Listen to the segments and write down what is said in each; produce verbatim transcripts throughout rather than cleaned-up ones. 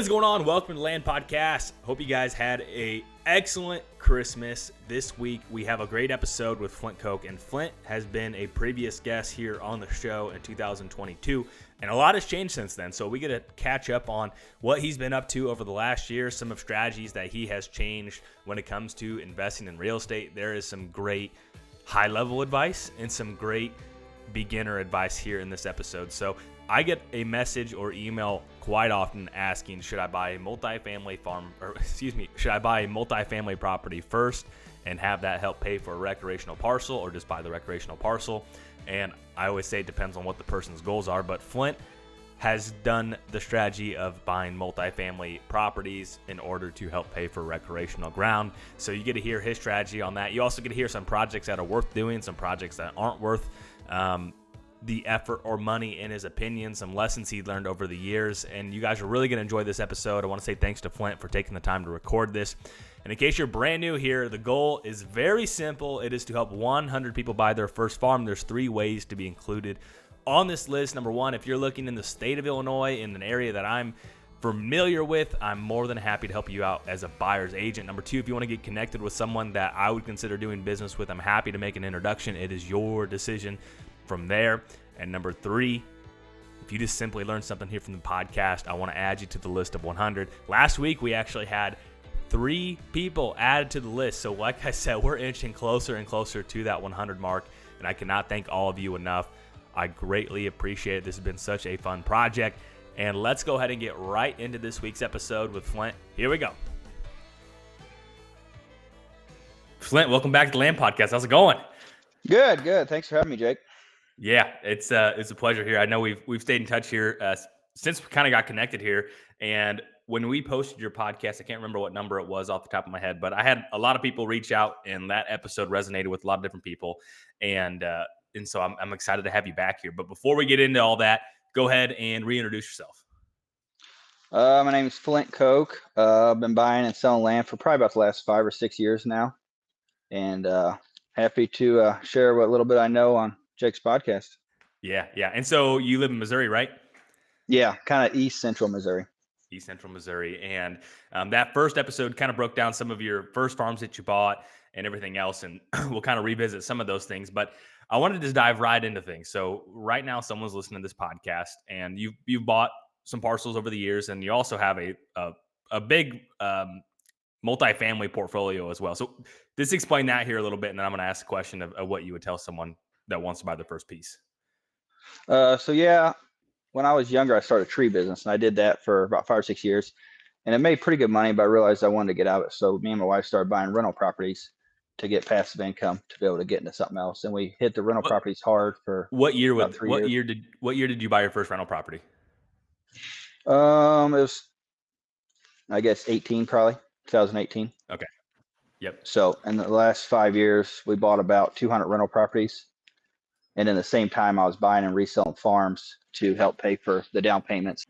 What is going on? Welcome to the Land Podcast. Hope you guys had a excellent Christmas. This week we have a great episode with Flint Koch, and Flint has been a previous guest here on the show in two thousand twenty-two, and a lot has changed since then, so we get to catch up on what he's been up to over the last year, some of strategies that he has changed when it comes to investing in real estate. There is some great high level advice and some great beginner advice here in this episode. So I get a message or email quite often asking, should I buy a multifamily farm, or excuse me, should I buy a multifamily property first and have that help pay for a recreational parcel, or just buy the recreational parcel? And I always say it depends on what the person's goals are, but Flint has done the strategy of buying multifamily properties in order to help pay for recreational ground. So you get to hear his strategy on that. You also get to hear some projects that are worth doing, some projects that aren't worth um, the effort or money, in his opinion, some lessons he learned over the years. And you guys are really going to enjoy this episode. I want to say thanks to Flint for taking the time to record this. And in case you're brand new here, the goal is very simple. It is to help one hundred people buy their first farm. There's three ways to be included on this list. Number one, if you're looking in the state of Illinois, in an area that I'm familiar with, I'm more than happy to help you out as a buyer's agent. Number two, if you want to get connected with someone that I would consider doing business with, I'm happy to make an introduction. It is your decision from there. And number three, if you just simply learned something here from the podcast, I want to add you to the list of one hundred. Last week, we actually had three people added to the list. So like I said, we're inching closer and closer to that one hundred mark. And I cannot thank all of you enough. I greatly appreciate it. This has been such a fun project. And let's go ahead and get right into this week's episode with Flint. Here we go. Flint, welcome back to the Land Podcast. How's it going? Good, good. Thanks for having me, Jake. Yeah, it's uh, it's a pleasure here. I know we've we've stayed in touch here uh, since we kind of got connected here. And when we posted your podcast, I can't remember what number it was off the top of my head, but I had a lot of people reach out, and that episode resonated with a lot of different people. And uh, and so I'm I'm excited to have you back here. But before we get into all that, go ahead and reintroduce yourself. Uh, my name is Flint Koch. Uh, I've been buying and selling land for probably about the last five or six years now, and uh, happy to uh, share what little bit I know on Jake's podcast. Yeah. Yeah. And so you live in Missouri, right? Yeah. Kind of East Central Missouri. East Central Missouri. And um, that first episode kind of broke down some of your first farms that you bought and everything else. And we'll kind of revisit some of those things, but I wanted to just dive right into things. So right now someone's listening to this podcast, and you've, you've bought some parcels over the years, and you also have a, a, a big um, multifamily portfolio as well. So just explain that here a little bit. And then I'm going to ask a question of, of what you would tell someone that wants to buy the first piece. Uh, so yeah, when I was younger, I started a tree business, and I did that for about five or six years, and it made pretty good money, but I realized I wanted to get out of it. So me and my wife started buying rental properties to get passive income, to be able to get into something else. And we hit the rental what, properties hard for what year? With, three what years. year did, what year did you buy your first rental property? Um, it was, I guess eighteen, probably twenty eighteen. Okay. Yep. So in the last five years, we bought about two hundred rental properties. And in the same time, I was buying and reselling farms to help pay for the down payments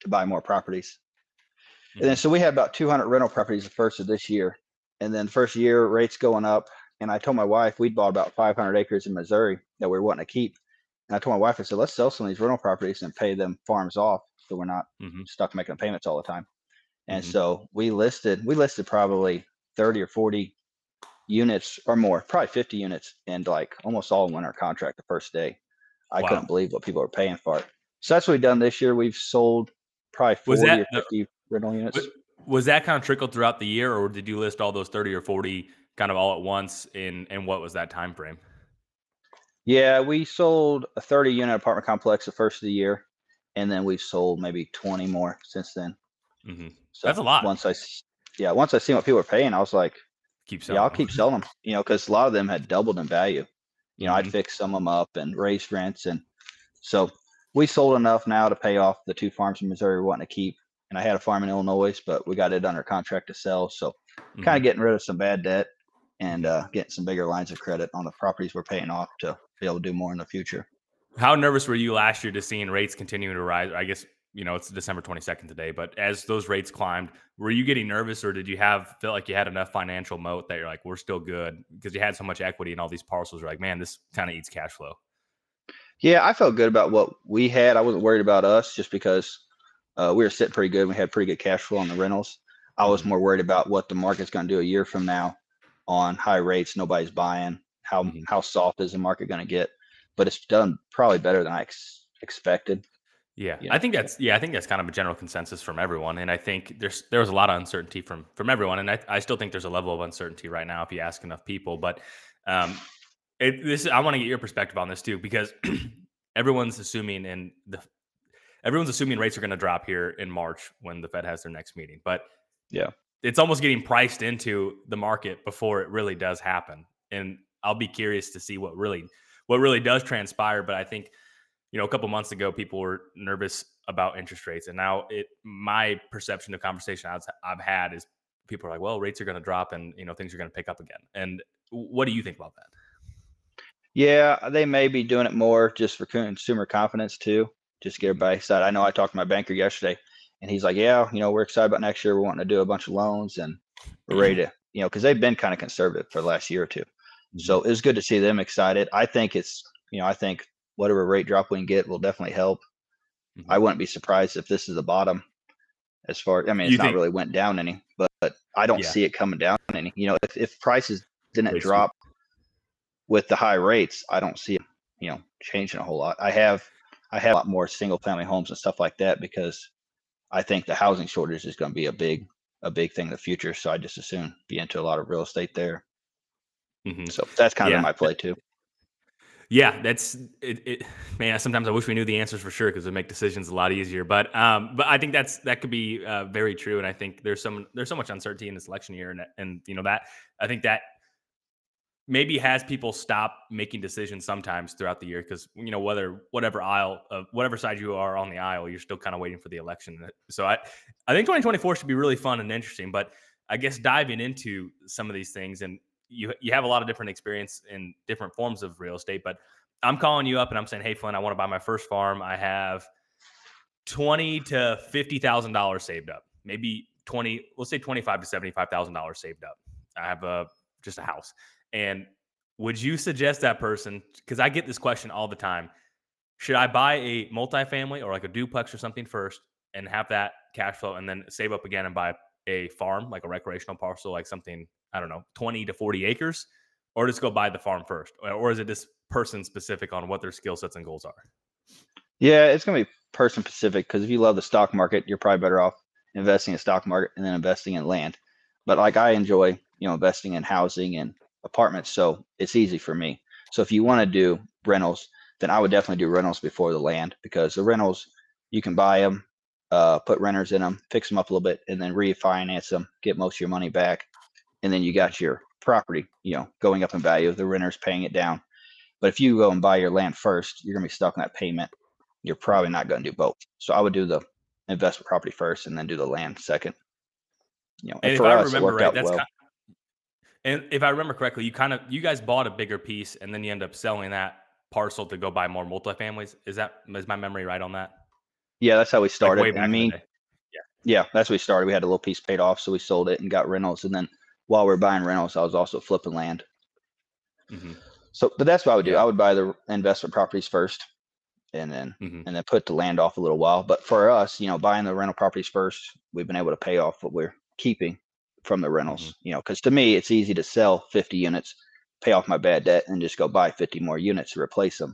to buy more properties. Mm-hmm. And then, so we had about two hundred rental properties the first of this year. And then first year, rates going up. And I told my wife, we'd bought about five hundred acres in Missouri that we were wanting to keep. And I told my wife, I said, let's sell some of these rental properties and pay them farms off, so we're not mm-hmm. stuck making payments all the time. And mm-hmm. so we listed, we listed probably thirty or forty units or more, probably fifty units, and like almost all went under contract the first day. I wow. couldn't believe what people were paying for it. So that's what we've done this year. We've sold probably forty that, or fifty uh, rental units. Was, was that kind of trickled throughout the year, or did you list all those thirty or forty kind of all at once? In and what was that time frame? Yeah, we sold a thirty unit apartment complex the first of the year, and then we've sold maybe twenty more since then. Mm-hmm. So that's a lot. Once I yeah, once I seen what people were paying, I was like, keep selling. Yeah, I'll keep selling them, you know, because a lot of them had doubled in value. You know, mm-hmm. I'd fix some of them up and raise rents. And so we sold enough now to pay off the two farms in Missouri we're wanting to keep. And I had a farm in Illinois, but we got it under contract to sell. So mm-hmm. kind of getting rid of some bad debt and uh, getting some bigger lines of credit on the properties we're paying off to be able to do more in the future. How nervous were you last year to seeing rates continuing to rise? I guess, you know, it's December twenty-second today, but as those rates climbed, were you getting nervous, or did you have felt like you had enough financial moat that you're like, we're still good, because you had so much equity in all these parcels? You're like, man, this kind of eats cash flow. Yeah, I felt good about what we had. I wasn't worried about us, just because Uh, we were set pretty good. We had pretty good cash flow on the rentals. I was more worried about what the market's going to do a year from now on high rates. Nobody's buying. How mm-hmm. how soft is the market going to get? But it's done probably better than I ex- expected. Yeah, you know? I think that's yeah, I think that's kind of a general consensus from everyone. And I think there's there was a lot of uncertainty from from everyone. And I, I still think there's a level of uncertainty right now if you ask enough people. But um, it, this I want to get your perspective on this too, because everyone's assuming and the everyone's assuming rates are going to drop here in March when the Fed has their next meeting. But yeah, it's almost getting priced into the market before it really does happen. And I'll be curious to see what really, what really does transpire. But I think, you know, a couple months ago, people were nervous about interest rates. And now it, my perception of conversation I've, I've had is people are like, well, rates are going to drop and, you know, things are going to pick up again. And what do you think about that? Yeah, they may be doing it more just for consumer confidence too. Just get everybody excited. I know I talked to my banker yesterday. And he's like, yeah, you know, we're excited about next year. We're wanting to do a bunch of loans and we're ready to, you know, because they've been kind of conservative for the last year or two. So it was good to see them excited. I think it's, you know, I think whatever rate drop we can get will definitely help. Mm-hmm. I wouldn't be surprised if this is the bottom as far, I mean, it's you not think- really went down any, but, but I don't yeah. see it coming down any. You know, if, if prices didn't Basically. drop with the high rates, I don't see it, you know, changing a whole lot. I have, I have a lot more single family homes and stuff like that because I think the housing shortage is going to be a big, a big thing in the future. So I just assume be into a lot of real estate there. Mm-hmm. So that's kind yeah. of my play too. Yeah, that's it, it. Man, sometimes I wish we knew the answers for sure because it would make decisions a lot easier. But, um, but I think that's that could be uh, very true. And I think there's some there's so much uncertainty in this election year, and and you know that I think that maybe has people stop making decisions sometimes throughout the year because, you know, whether whatever aisle of whatever side you are on the aisle, you're still kind of waiting for the election. So I, I think twenty twenty-four should be really fun and interesting, but I guess diving into some of these things and you, you have a lot of different experience in different forms of real estate, but I'm calling you up and I'm saying, hey, Flint, I want to buy my first farm. I have twenty to fifty thousand dollars saved up, maybe twenty, let's say twenty-five to seventy-five thousand dollars saved up. I have a, just a house. And would you suggest that person, because I get this question all the time, should I buy a multifamily or like a duplex or something first and have that cash flow and then save up again and buy a farm, like a recreational parcel, like something, I don't know, twenty to forty acres, or just go buy the farm first? Or is it just person specific on what their skill sets and goals are? Yeah, it's going to be person specific because if you love the stock market, you're probably better off investing in stock market and then investing in land. But like I enjoy, you know, investing in housing and apartments, so it's easy for me. So if you want to do rentals, then I would definitely do rentals before the land, because the rentals you can buy them, uh put renters in them, fix them up a little bit, and then refinance them, get most of your money back, and then you got your property, you know, going up in value, the renters paying it down. But if you go and buy your land first, you're gonna be stuck in that payment. You're probably not going to do both. So I would do the investment property first and then do the land second, you know. And, and for us, it worked out well. And if I remember correctly, you kind of you guys bought a bigger piece and then you end up selling that parcel to go buy more multifamilies. Is that is my memory right on that? Yeah, that's how we started. Like I mean, yeah, yeah, that's how we started. We had a little piece paid off, so we sold it and got rentals. And then while we were buying rentals, I was also flipping land. Mm-hmm. So, but that's what I would do. Yeah. I would buy the investment properties first, and then mm-hmm. and then put the land off a little while. But for us, you know, buying the rental properties first, we've been able to pay off what we're keeping from the rentals, mm-hmm. you know, because to me, it's easy to sell fifty units, pay off my bad debt, and just go buy fifty more units to replace them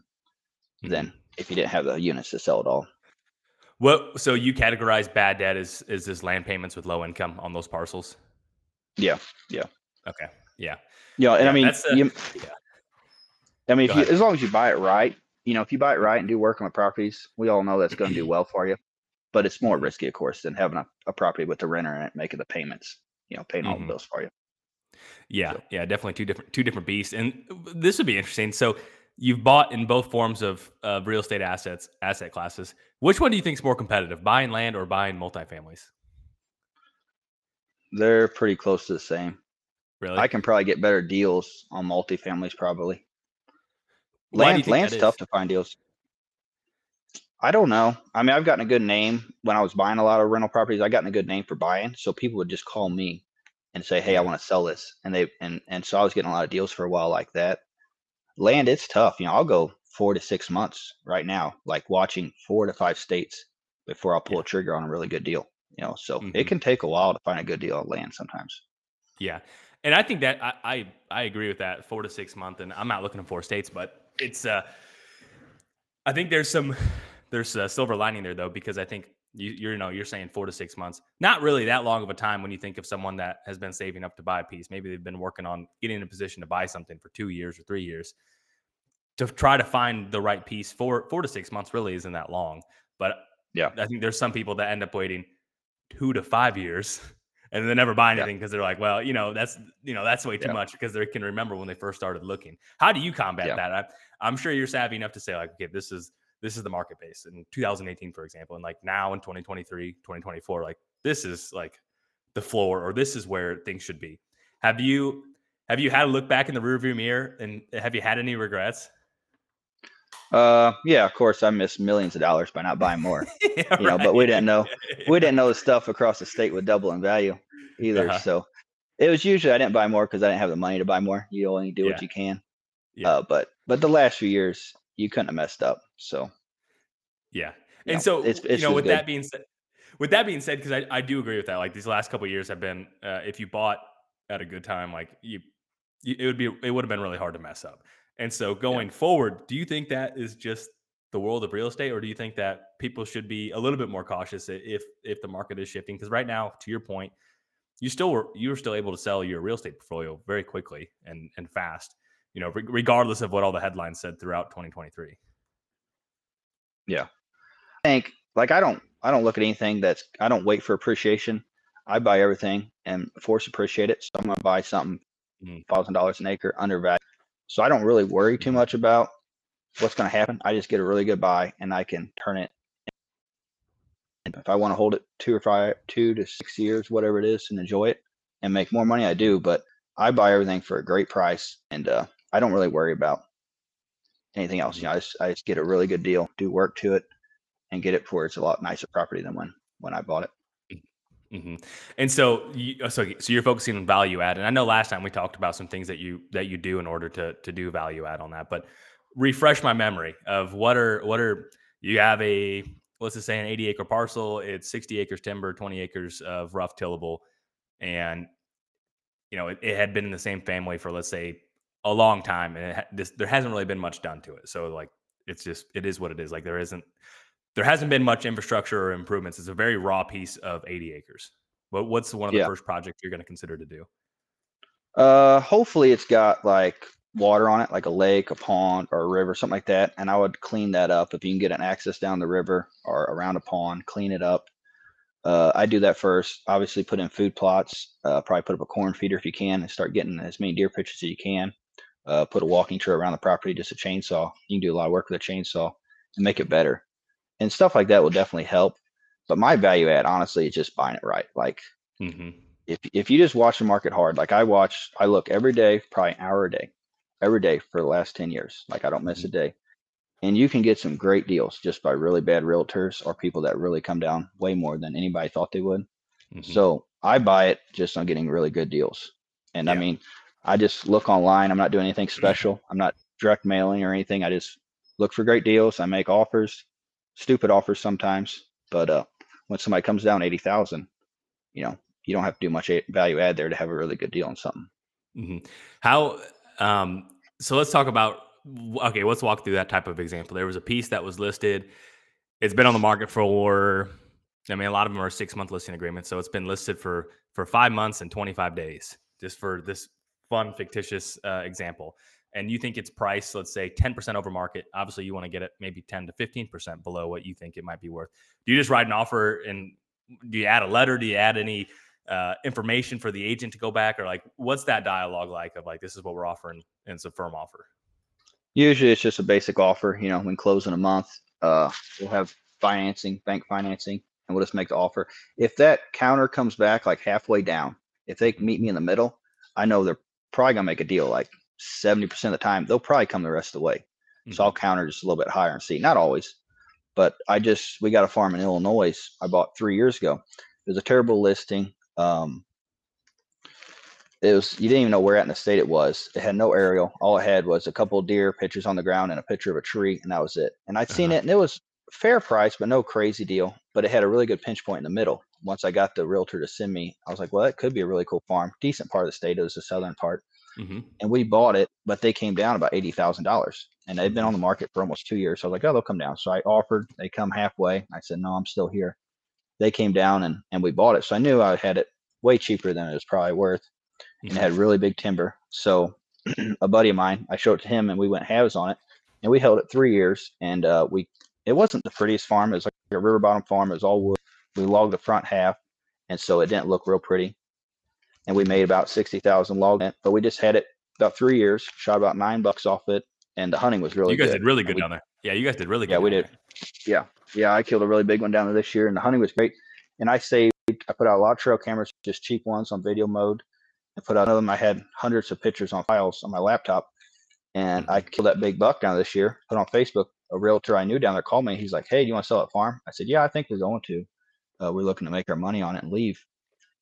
mm-hmm. than if you didn't have the units to sell at all. Well, so you categorize bad debt as is this land payments with low income on those parcels? Yeah. Yeah. Okay. Yeah. You know, and yeah. And I mean, that's a, you, yeah. I mean, if you, as long as you buy it right, you know, if you buy it right and do work on the properties, we all know that's going to do well for you, but it's more risky, of course, than having a, a property with the renter in it, making the payments. You know, paying all mm-hmm. the bills for you. Yeah, so. yeah, definitely two different two different beasts. And this would be interesting. So you've bought in both forms of uh, real estate assets, asset classes. Which one do you think is more competitive, buying land or buying multifamilies? They're pretty close to the same. Really? I can probably get better deals on multifamilies probably. Why land, land's tough to find deals. I don't know. I mean, I've gotten a good name when I was buying a lot of rental properties. I gotten a good name for buying. So people would just call me and say, hey, I want to sell this. And they, and, and so I was getting a lot of deals for a while like that. Land, it's tough. You know, I'll go four to six months right now, like watching four to five states before I'll pull yeah. a trigger on a really good deal. You know, so mm-hmm. it can take a while to find a good deal on land sometimes. Yeah. And I think that I, I, I agree with that four to six month, and I'm not looking at four states, but it's, uh, I think there's some, there's a silver lining there though, because I think you, you're, you know, you're saying four to six months, not really that long of a time when you think of someone that has been saving up to buy a piece. Maybe they've been working on getting in a position to buy something for two years or three years to try to find the right piece. Four, four to six months really isn't that long, but yeah, I think there's some people that end up waiting two to five years and they never buy anything because yeah. they're like, well, you know, that's, you know, that's way too yeah. much, because they can remember when they first started looking. How do you combat yeah. that? I, I'm sure you're savvy enough to say like, okay, this is, this is the market base in two thousand eighteen, for example. And like now in twenty twenty-three, twenty twenty-four, like this is like the floor, or this is where things should be. Have you, have you had a look back in the rearview mirror, and have you had any regrets? Uh, yeah, of course I missed millions of dollars by not buying more, yeah, you know, right. but we didn't know, we didn't know the stuff across the state would double in value either. Uh-huh. So it was usually, I didn't buy more cause I didn't have the money to buy more. You only do yeah. what you can. Yeah. Uh, but, but the last few years you couldn't have messed up. So, yeah. And know, so, it's, it's you know, with good. that being said, with that being said, cause I, I do agree with that. Like these last couple of years have been, uh, if you bought at a good time, like you, you it would be, it would have been really hard to mess up. And so going yeah. forward, do you think that is just the world of real estate, or do you think that people should be a little bit more cautious if if the market is shifting? Because right now, to your point, you still were you were still able to sell your real estate portfolio very quickly and and fast, you know, re- regardless of what all the headlines said throughout twenty twenty-three. Yeah, I think like I don't I don't look at anything that's I don't wait for appreciation. I buy everything and force appreciate it. So I'm gonna buy something thousand dollars an acre undervalued. So I don't really worry too much about what's going to happen. I just get a really good buy and I can turn it. And if I want to hold it two or five, two to six years, whatever it is, and enjoy it and make more money, I do. But I buy everything for a great price, and uh, I don't really worry about anything else. You know, I just, I just get a really good deal, do work to it, and get it for it's a lot nicer property than when when I bought it. Mm-hmm. And so, you, so, so you're focusing on value add. And I know last time we talked about some things that you, that you do in order to, to do value add on that, but refresh my memory of what are, what are, you have a, let's just say an eighty acre parcel, it's sixty acres timber, twenty acres of rough tillable. And, you know, it, it had been in the same family for, let's say, a long time. And it, this, there hasn't really been much done to it. So like, it's just, it is what it is. Like there isn't, There hasn't been much infrastructure or improvements. It's a very raw piece of eighty acres. But what's one of the yeah. first projects you're going to consider to do? Uh, hopefully it's got like water on it, like a lake, a pond, or a river, something like that. And I would clean that up. If you can get an access down the river or around a pond, clean it up. Uh, I do that first. Obviously put in food plots, uh, probably put up a corn feeder if you can, and start getting as many deer pictures as you can. Uh, put a walking trail around the property, just a chainsaw. You can do a lot of work with a chainsaw and make it better. And stuff like that will definitely help. But my value add, honestly, is just buying it right. Like mm-hmm. if if you just watch the market hard, like I watch, I look every day, probably an hour a day, every day for the last ten years. Like I don't miss mm-hmm. a day. And you can get some great deals just by really bad realtors or people that really come down way more than anybody thought they would. Mm-hmm. So I buy it just on getting really good deals. And yeah. I mean, I just look online. I'm not doing anything special. I'm not direct mailing or anything. I just look for great deals. I make offers. Stupid offers sometimes, but uh, when somebody comes down eighty thousand, you know, you don't have to do much value add there to have a really good deal on something. Mm-hmm. How, um, so let's talk about, okay, let's walk through that type of example. There was a piece that was listed. It's been on the market for, I mean, a lot of them are six month listing agreements. So it's been listed for, for five months and twenty-five days, just for this fun, fictitious uh, example. And you think it's priced, let's say ten percent over market. Obviously you want to get it maybe ten to fifteen percent below what you think it might be worth. Do you just write an offer and do you add a letter? Do you add any uh, information for the agent to go back, or like, what's that dialogue like of like, this is what we're offering and it's a firm offer? Usually it's just a basic offer. You know, when close in a month, uh, we'll have financing, bank financing, and we'll just make the offer. If that counter comes back like halfway down, if they meet me in the middle, I know they're probably gonna make a deal. Like seventy percent of the time, they'll probably come the rest of the way. Mm-hmm. So I'll counter just a little bit higher and see. Not always, but I just, we got a farm in Illinois I bought three years ago. It was a terrible listing. Um, it was, you didn't even know where at in the state it was. It had no aerial. All it had was a couple of deer pictures on the ground and a picture of a tree, and that was it. And I'd seen uh-huh. it, and it was fair price, but no crazy deal. but it had a really good pinch point in the middle. Once I got the realtor to send me, I was like, well, that could be a really cool farm. Decent part of the state. It was the southern part. Mm-hmm. And we bought it, but they came down about eighty thousand dollars. And they've been on the market for almost two years. So I was like, oh, they'll come down. So I offered, they come halfway. I said, no, I'm still here. They came down and, and we bought it. So I knew I had it way cheaper than it was probably worth. Mm-hmm. And it had really big timber. So a buddy of mine, I showed it to him and we went halves on it. And we held it three years. And uh, we it wasn't the prettiest farm. It was like a river bottom farm. It was all wood. We logged the front half. And so it didn't look real pretty. And we made about sixty thousand logged in, but we just had it about three years, shot about nine bucks off it. And the hunting was really good. You guys good. did really good we, down there. Yeah, you guys did really good. Yeah, we did. There. Yeah. Yeah, I killed a really big one down there this year and the hunting was great. And I saved, I put out a lot of trail cameras, just cheap ones on video mode. I put out them. I had hundreds of pictures on files on my laptop. And I killed that big buck down this year, put on Facebook. A realtor I knew down there called me. He's like, hey, do you want to sell that farm? I said, yeah, I think we're going to. Uh, we're looking to make our money on it and leave.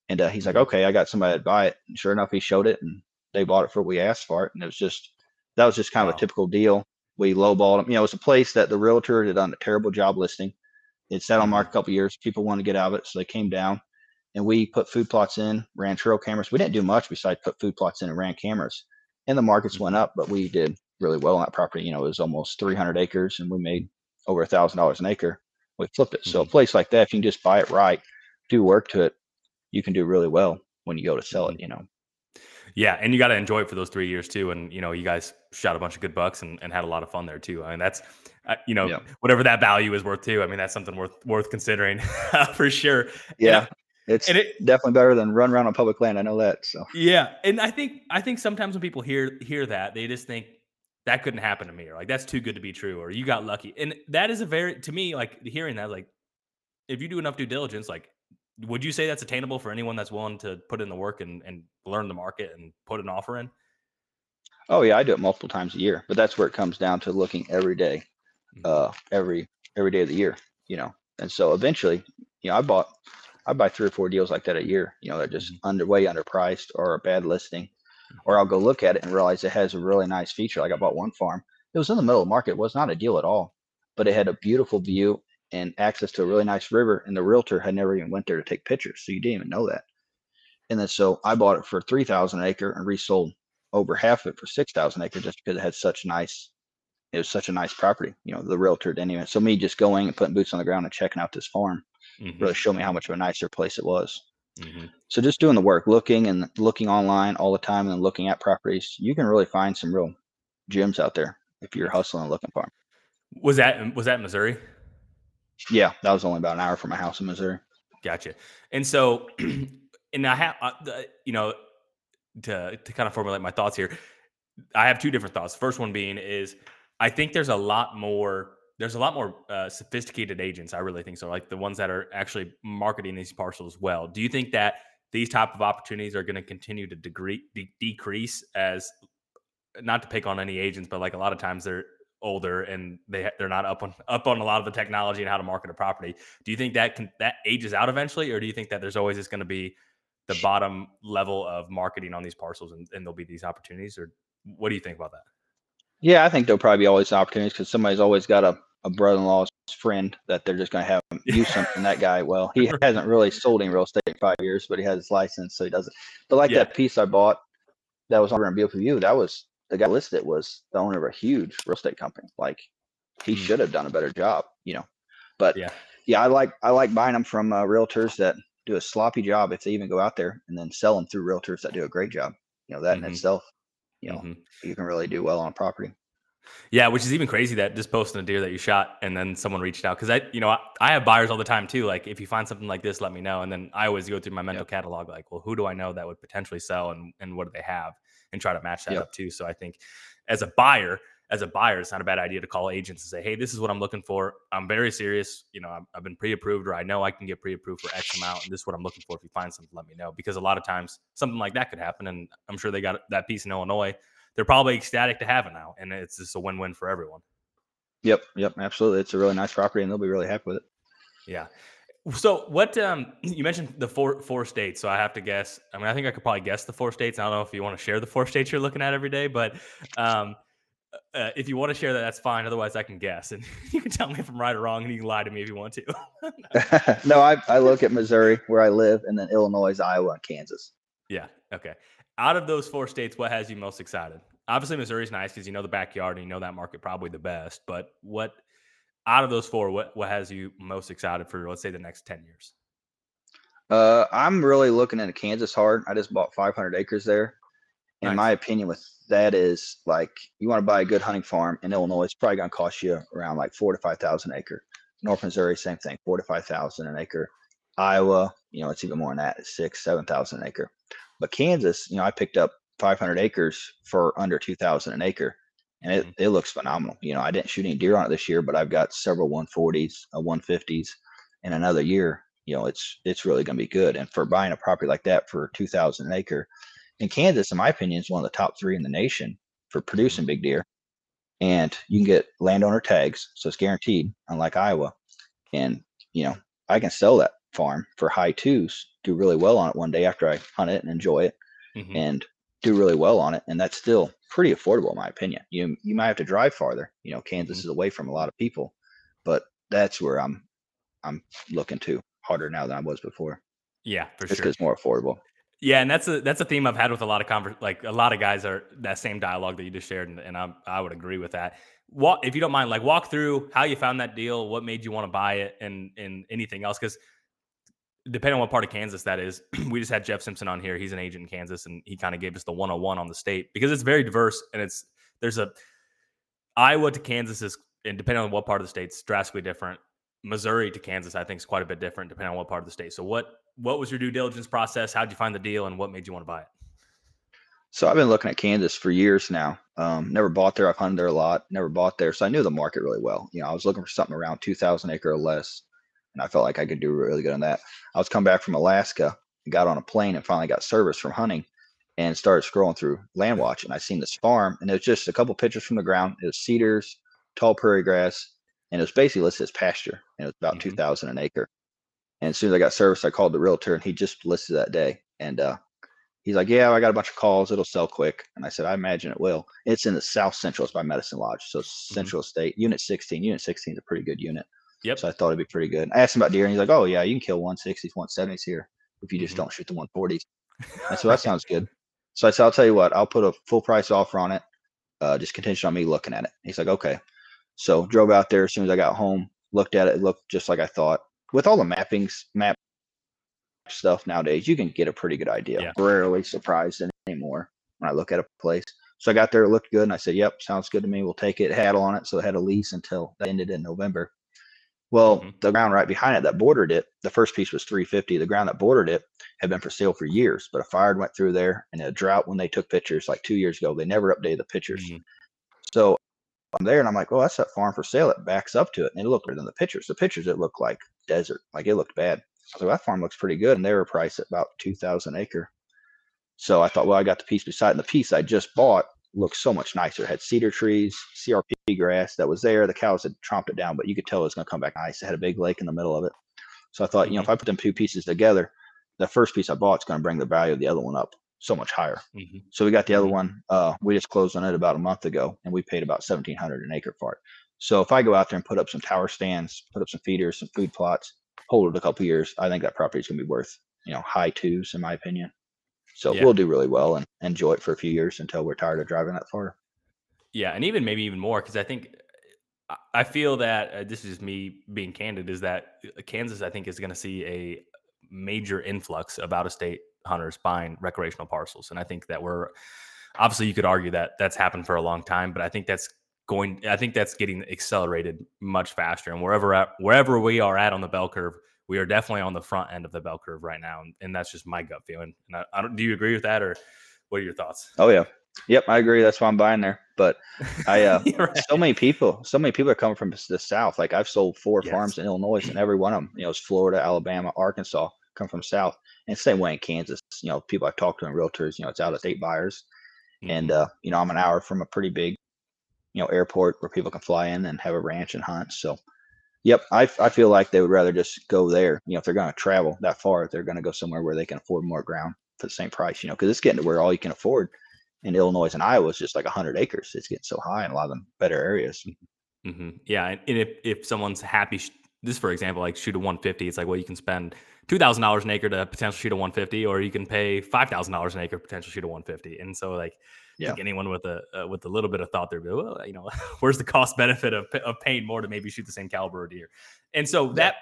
And uh, he's like, okay, I got somebody to buy it. And sure enough, he showed it and they bought it for what we asked for it. And it was just, that was just kind wow. of a typical deal. We lowballed them. You know, it's a place that the realtor had done a terrible job listing. It sat on the market a couple of years. People wanted to get out of it. So they came down and we put food plots in, ran trail cameras. We didn't do much besides put food plots in and ran cameras. And the markets went up, but we did really well on that property. You know, it was almost three hundred acres and we made over one thousand dollars an acre. We flipped it. Mm-hmm. So a place like that, if you can just buy it right, do work to it, you can do really well when you go to sell it, you know? Yeah. And you got to enjoy it for those three years too. And, you know, you guys shot a bunch of good bucks and, and had a lot of fun there too. I mean, that's, uh, you know, yeah. whatever that value is worth too. I mean, that's something worth, worth considering for sure. Yeah. And, it's and it, definitely better than run around on public land. I know that. So yeah. And I think, I think sometimes when people hear, hear that, they just think that couldn't happen to me, or like, that's too good to be true. Or you got lucky. And that is a very, to me, like hearing that, like if you do enough due diligence, like, would you say that's attainable for anyone that's willing to put in the work and, and learn the market and put an offer in? Oh yeah, I do it multiple times a year, but that's where it comes down to looking every day, uh, every every day of the year, you know. And so eventually, you know, I bought, I buy three or four deals like that a year, you know, they're just mm-hmm. underway, underpriced, or a bad listing, or I'll go look at it and realize it has a really nice feature. Like I bought one farm, it was in the middle of the market, it was not a deal at all, but it had a beautiful view and access to a really nice river, and the realtor had never even went there to take pictures. So you didn't even know that. And then, so I bought it for three thousand an acre and resold over half of it for six thousand acre, just because it had such nice, it was such a nice property. You know, the realtor didn't even, so me just going and putting boots on the ground and checking out this farm mm-hmm. really showed me how much of a nicer place it was. Mm-hmm. So just doing the work, looking and looking online all the time and looking at properties, you can really find some real gems out there if you're hustling and looking for them. Was that, was that Missouri? Yeah, that was only about an hour from my house in Missouri. Gotcha. And so, and I have, uh, you know, to to kind of formulate my thoughts here, I have two different thoughts. First one being is I think there's a lot more, there's a lot more uh, sophisticated agents. I really think so. Like the ones that are actually marketing these parcels well. Do you think that these type of opportunities are going to continue to degree, de- decrease as, not to pick on any agents, but like a lot of times they're older and they they're not up on up on a lot of the technology and how to market a property. Do you think that can that ages out eventually, or do you think that there's always just going to be the bottom level of marketing on these parcels and, and there'll be these opportunities? Or what do you think about that? Yeah, I think there'll probably be always opportunities because somebody's always got a, a brother-in-law's friend that they're just going to have do something. That guy, well, he hasn't really sold any real estate in five years, but he has his license, so he doesn't. But like yeah. that piece I bought that was on Beautiful View, that was. The guy listed was the owner of a huge real estate company. Like he mm-hmm. should have done a better job, you know, but yeah, yeah I like, I like buying them from uh, realtors that do a sloppy job if they even go out there, and then sell them through realtors that do a great job. You know, that mm-hmm. in itself, you know, mm-hmm. you can really do well on a property. Yeah. Which is even crazy that just posting a deer that you shot and then someone reached out. Cause I, you know, I, I have buyers all the time too. Like if you find something like this, let me know. And then I always go through my mental yep. catalog, like, well, who do I know that would potentially sell and, and what do they have? And try to match that yep. up too. So I think as a buyer, as a buyer, it's not a bad idea to call agents and say, hey, this is what I'm looking for. I'm very serious. You know, I'm, I've been pre-approved, or I know I can get pre-approved for X amount. And this is what I'm looking for. If you find something, let me know. Because a lot of times something like that could happen. And I'm sure they got that piece in Illinois. They're probably ecstatic to have it now. And it's just a win-win for everyone. Yep. Yep. Absolutely. It's a really nice property and they'll be really happy with it. Yeah. So what, um, you mentioned the four, four states. So I have to guess, I mean, I think I could probably guess the four states. I don't know if you want to share the four states you're looking at every day, but, um, uh, if you want to share that, that's fine. Otherwise, I can guess, and you can tell me if I'm right or wrong, and you can lie to me if you want to. No, I, I look at Missouri, where I live, and then Illinois, Iowa, and Kansas. Yeah. Okay. Out of those four states, what has you most excited? Obviously, Missouri's nice because you know the backyard and you know that market probably the best. But what out of those four, what what has you most excited for, let's say, the next ten years? Uh, I'm really looking into Kansas hard. I just bought five hundred acres there. And nice. My opinion with that is, like, you want to buy a good hunting farm in Illinois, it's probably going to cost you around like four to five thousand an acre. North Missouri, same thing, four to five thousand an acre. Iowa, you know, it's even more than that, six, seven thousand an acre. But Kansas, you know, I picked up five hundred acres for under two thousand an acre, and it, it looks phenomenal. You know, I didn't shoot any deer on it this year, but I've got several one forties, a one fifties, and another year, you know, it's it's really going to be good. And for buying a property like that for two thousand an acre, and Kansas, in my opinion, is one of the top three in the nation for producing big deer. And you can get landowner tags, so it's guaranteed, unlike Iowa. And, you know, I can sell that farm for high twos, do really well on it one day after I hunt it and enjoy it, mm-hmm. and do really well on it. And that's still pretty affordable, in my opinion. You you might have to drive farther. You know, Kansas mm-hmm. is away from a lot of people, but that's where I'm I'm looking to harder now than I was before. Yeah, for just sure. Just because it's more affordable. Yeah, and that's a that's a theme I've had with a lot of conver- like a lot of guys are that same dialogue that you just shared, and, and I I would agree with that. Walk, if you don't mind, like walk through how you found that deal, what made you want to buy it, and and anything else, because depending on what part of Kansas that is, we just had Jeff Simpson on here. He's an agent in Kansas, and he kind of gave us the one oh one on the state because it's very diverse, and it's there's a Iowa to Kansas is, and depending on what part of the state's drastically different. Missouri to Kansas, I think, is quite a bit different depending on what part of the state. So what what was your due diligence process? How did you find the deal, and what made you want to buy it? So I've been looking at Kansas for years now. Um, never bought there. I've hunted there a lot. Never bought there. So I knew the market really well. You know, I was looking for something around two thousand acre or less, and I felt like I could do really good on that. I was coming back from Alaska, got on a plane, and finally got service from hunting and started scrolling through Landwatch. And I seen this farm, and it was just a couple pictures from the ground. It was cedars, tall prairie grass, and it was basically listed as pasture, and it was about mm-hmm. two thousand an acre. And as soon as I got service, I called the realtor, and he just listed that day. And uh, he's like, yeah, I got a bunch of calls. It'll sell quick. And I said, I imagine it will. It's in the South Central. It's by Medicine Lodge. So mm-hmm. Central State, Unit sixteen. Unit sixteen is a pretty good unit. Yep. So I thought it'd be pretty good. I asked him about deer, and he's like, oh, yeah, you can kill one sixties, one seventies here if you just mm-hmm. don't shoot the one forties. And so that sounds good. So I said, I'll tell you what, I'll put a full price offer on it, uh, just contingent on me looking at it. He's like, okay. So drove out there as soon as I got home, looked at it, it looked just like I thought. With all the mappings, map stuff nowadays, you can get a pretty good idea. Yeah. Rarely surprised anymore when I look at a place. So I got there, it looked good, and I said, yep, sounds good to me. We'll take it. It had on it, so it had a lease until that ended in November. Well, mm-hmm. the ground right behind it that bordered it, the first piece was three fifty. The ground that bordered it had been for sale for years, but a fire went through there, and a drought when they took pictures like two years ago. They never updated the pictures. Mm-hmm. So I'm there, and I'm like, oh, that's that farm for sale. It backs up to it, and it looked better than the pictures. The pictures, it looked like desert. Like, it looked bad. I was like, that farm looks pretty good, and they were priced at about two thousand acre. So I thought, well, I got the piece beside, and the piece I just bought looked so much nicer. It had cedar trees, C R P grass that was there. The cows had tromped it down, but you could tell it was going to come back nice. It had a big lake in the middle of it. So I thought, mm-hmm. you know, if I put them two pieces together, the first piece I bought is going to bring the value of the other one up so much higher. Mm-hmm. So we got the other one. Uh, we just closed on it about a month ago, and we paid about seventeen hundred an acre for it. So if I go out there and put up some tower stands, put up some feeders, some food plots, hold it a couple years, I think that property is going to be worth, you know, high twos in my opinion. So yeah. We'll do really well and enjoy it for a few years until we're tired of driving that far. Yeah. And even maybe even more, because I think I feel that uh, this is me being candid, is that Kansas, I think, is going to see a major influx of out-of-state hunters buying recreational parcels. And I think that we're obviously, you could argue that that's happened for a long time, but I think that's going, I think that's getting accelerated much faster. And wherever, at, wherever we are at on the bell curve, we are definitely on the front end of the bell curve right now. And, and that's just my gut feeling. And I, I don't, do you agree with that, or what are your thoughts? Oh yeah. Yep. I agree. That's why I'm buying there. But I, uh, right. so many people, so many people are coming from the South. Like, I've sold four yes. farms in Illinois, and every one of them, you know, it's Florida, Alabama, Arkansas, come from South. And same way in Kansas, you know, people I've talked to in realtors, you know, it's out of state buyers. Mm-hmm. And, uh, you know, I'm an hour from a pretty big, you know, airport where people can fly in and have a ranch and hunt. So, yep, I, I feel like they would rather just go there. You know, if they're going to travel that far, they're going to go somewhere where they can afford more ground for the same price, you know, because it's getting to where all you can afford in Illinois and Iowa is just like one hundred acres. It's getting so high in a lot of them better areas. Mm-hmm. Yeah. And if, if someone's happy, sh- this, for example, like shoot a one fifty, it's like, well, you can spend two thousand dollars an acre to potentially shoot a one fifty, or you can pay five thousand dollars an acre, potentially shoot a one fifty. And so like, yeah. like anyone with a, uh, with a little bit of thought, they're like, well, you know, where's the cost benefit of, of paying more to maybe shoot the same caliber of deer? And so yeah. that,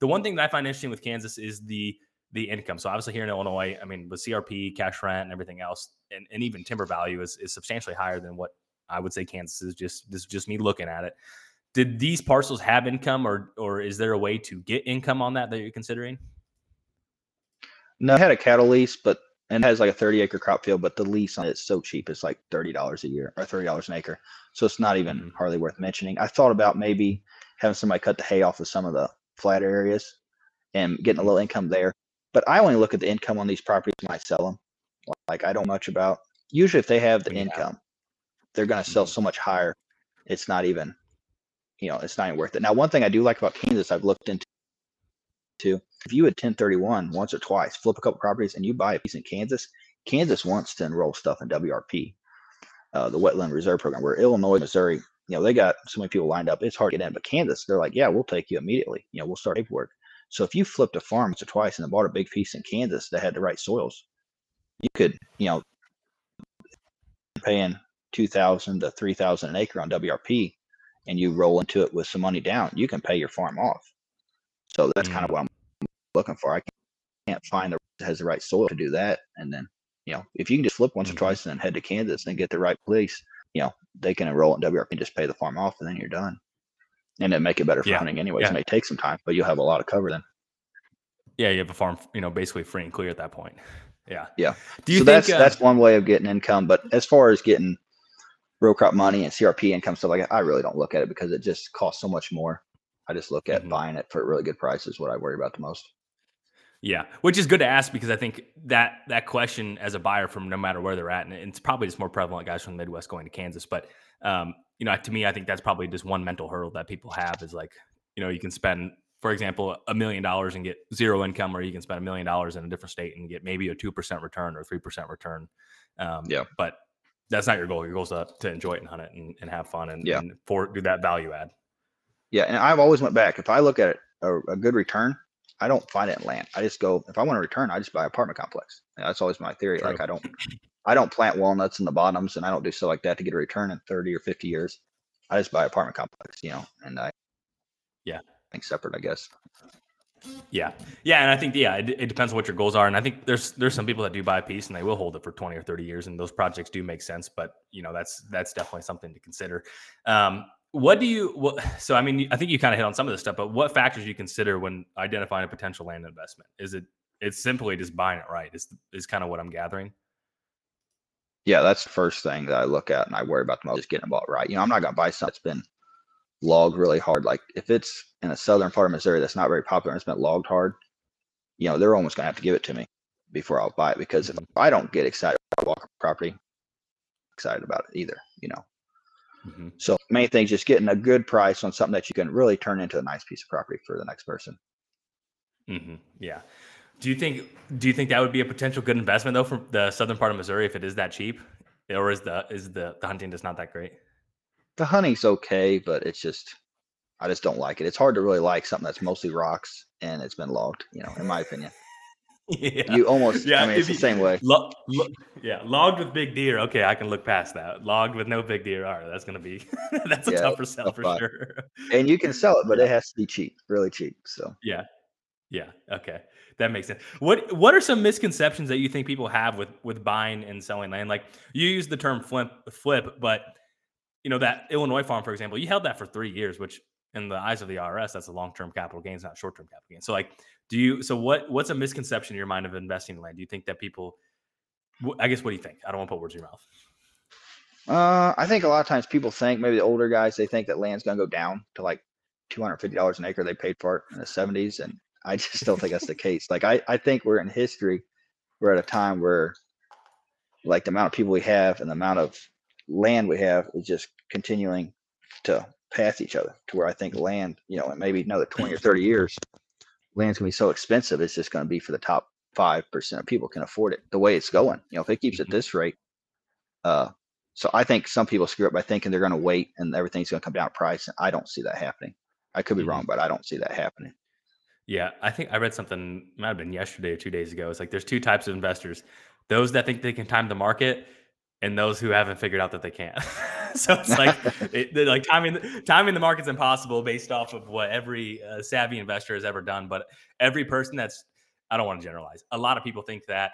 the one thing that I find interesting with Kansas is the, the income. So obviously here in Illinois, I mean, with C R P, cash rent and everything else, and, and even timber value is, is substantially higher than what I would say Kansas is. Just, this is just me looking at it. Did these parcels have income, or, or is there a way to get income on that that you're considering? No, I had a cattle lease, but, and it has like a thirty acre crop field, but the lease on it's so cheap. It's like thirty dollars a year or thirty dollars an acre. So it's not even mm-hmm. hardly worth mentioning. I thought about maybe having somebody cut the hay off of some of the flatter areas and getting a little income there. But I only look at the income on these properties when I sell them. Like I don't much about, usually if they have the yeah. income, they're going to sell so much higher. It's not even, you know, it's not even worth it. Now, one thing I do like about Kansas, I've looked into, to, if you had ten thirty-one once or twice, flip a couple properties and you buy a piece in Kansas, Kansas wants to enroll stuff in W R P, uh, the Wetland Reserve Program, where Illinois, Missouri, you know, they got so many people lined up. It's hard to get in, but Kansas, they're like, yeah, we'll take you immediately. You know, we'll start paperwork. So if you flipped a farm once or twice and then bought a big piece in Kansas that had the right soils, you could, you know, paying two thousand to three thousand an acre on W R P, and you roll into it with some money down, you can pay your farm off. So that's mm. kind of what I'm looking for. I can't find the that has the right soil to do that. And then, you know, if you can just flip once mm. or twice and then head to Kansas and get the right place, you know, they can enroll in W R P and just pay the farm off, and then you're done. And then make it better for yeah. hunting anyways. Yeah. It may take some time, but you'll have a lot of cover then. Yeah, you have a farm, you know, basically free and clear at that point. Yeah. Yeah. Do you so think that's, uh, that's one way of getting income. But as far as getting row crop money and C R P income, stuff like that, I really don't look at it because it just costs so much more. I just look at mm-hmm. buying it for a really good price is what I worry about the most. Yeah, which is good to ask, because I think that that question as a buyer from no matter where they're at, and it's probably just more prevalent guys from the Midwest going to Kansas. But, um, you know, to me, I think that's probably just one mental hurdle that people have is like, you know, you can spend, for example, a million dollars and get zero income, or you can spend a million dollars in a different state and get maybe a two percent return or three percent return. Um, yeah. But that's not your goal. Your goal is to, to enjoy it and hunt it and, and have fun and, yeah. and for, do that value add. Yeah. And I've always went back. If I look at it, a, a good return, I don't find it in land. I just go, if I want to return, I just buy an apartment complex. Yeah, that's always my theory. True. Like I don't, I don't plant walnuts in the bottoms, and I don't do stuff like that to get a return in thirty or fifty years. I just buy an apartment complex, you know, and I yeah, think separate, I guess. Yeah. Yeah. And I think, yeah, it, it depends on what your goals are. And I think there's, there's some people that do buy a piece and they will hold it for twenty or thirty years. And those projects do make sense, but you know, that's, that's definitely something to consider. Um, What do you, what, so I mean, I think you kind of hit on some of this stuff, but what factors do you consider when identifying a potential land investment? Is it, it's simply just buying it right is, is kind of what I'm gathering. Yeah, that's the first thing that I look at and I worry about the most, is getting it bought right. You know, I'm not going to buy something that's been logged really hard. Like if it's in a southern part of Missouri that's not very popular and it's been logged hard, you know, they're almost going to have to give it to me before I'll buy it, because if I don't get excited about walking property, I'm excited about it either, you know. Mm-hmm. So main thing is just getting a good price on something that you can really turn into a nice piece of property for the next person. Mm-hmm. Yeah. Do you think, do you think that would be a potential good investment though for the southern part of Missouri if it is that cheap, or is the, is the, the hunting just not that great? The hunting's okay, but it's just, I just don't like it. It's hard to really like something that's mostly rocks and it's been logged, you know, in my opinion. Yeah. You almost, yeah, I mean, it's the same way. Lo- lo- yeah, logged with big deer. Okay, I can look past that. Logged with no big deer. All right, that's going to be, that's a yeah, tougher sell for fun. Sure. And you can sell it, but yeah. it has to be cheap, really cheap. So yeah, yeah, okay. That makes sense. What What are some misconceptions that you think people have with, with buying and selling land? Like you use the term flip, flip, but you know, that Illinois farm, for example, you held that for three years, which in the eyes of the I R S, that's a long-term capital gains, not short-term capital gains. So like, do you, so what, what's a misconception in your mind of investing in land? Do you think that people, I guess, what do you think? I don't want to put words in your mouth. Uh, I think a lot of times people think, maybe the older guys, they think that land's going to go down to like two hundred fifty dollars an acre. They paid for it in the seventies. And I just don't think that's the case. Like, I, I think we're in history. We're at a time where like the amount of people we have and the amount of land we have is just continuing to pass each other, to where I think land, you know, in maybe another twenty or thirty years, land's gonna be so expensive, it's just gonna be for the top five percent of people can afford it the way it's going. You know, if it keeps at this rate, Uh, so I think some people screw up by thinking they're going to wait and everything's going to come down in price. And I don't see that happening. I could be mm-hmm. wrong, but I don't see that happening. Yeah, I think I read something, might have been yesterday or two days ago. It's like there's two types of investors: those that think they can time the market, and those who haven't figured out that they can't. So it's like it, like timing timing the market's impossible based off of what every uh, savvy investor has ever done. But every person that's, I don't want to generalize. A lot of people think that,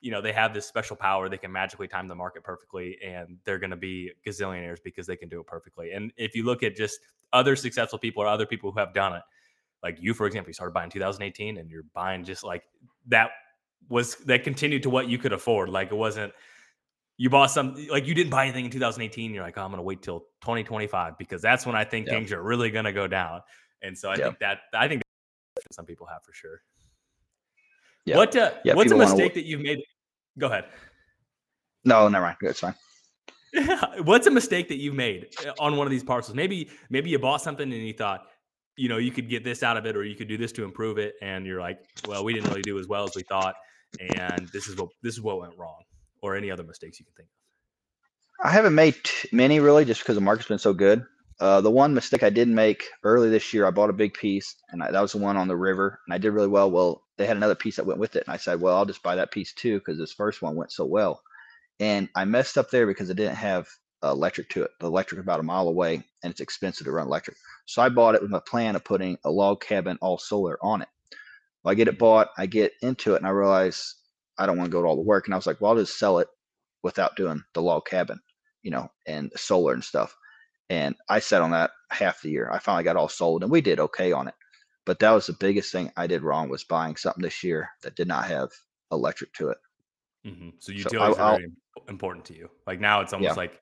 you know, they have this special power, they can magically time the market perfectly, and they're going to be gazillionaires because they can do it perfectly. And if you look at just other successful people or other people who have done it, like you, for example, you started buying two thousand eighteen and you're buying just like that was that continued to what you could afford. Like it wasn't, you bought some, like you didn't buy anything in two thousand eighteen. You're like, oh, I'm going to wait till twenty twenty-five because that's when I think yep. things are really going to go down. And so I yep. think that, I think that some people have for sure. Yep. What, uh, yep, what's a mistake wanna... that you've made? Go ahead. No, never mind. That's fine. What's a mistake that you've made on one of these parcels? Maybe, maybe you bought something and you thought, you know, you could get this out of it or you could do this to improve it. And you're like, well, we didn't really do as well as we thought. And this is what, this is what went wrong. Or any other mistakes you can think of? I haven't made t- many really, just because the market's been so good. Uh, the one mistake I did make early this year, I bought a big piece, and I, that was the one on the river, and I did really well. Well, they had another piece that went with it, and I said, well, I'll just buy that piece too because this first one went so well. And I messed up there because it didn't have uh, electric to it. The electric was about a mile away, and it's expensive to run electric. So I bought it with my plan of putting a log cabin all solar on it. Well, I get it bought, I get into it, and I realize I don't want to go to all the work. And I was like, well, I'll just sell it without doing the log cabin, you know, and solar and stuff. And I sat on that half the year. I finally got all sold and we did okay on it. But that was the biggest thing I did wrong, was buying something this year that did not have electric to it. Mm-hmm. So utilities so I, are very important to you. Like now it's almost yeah. like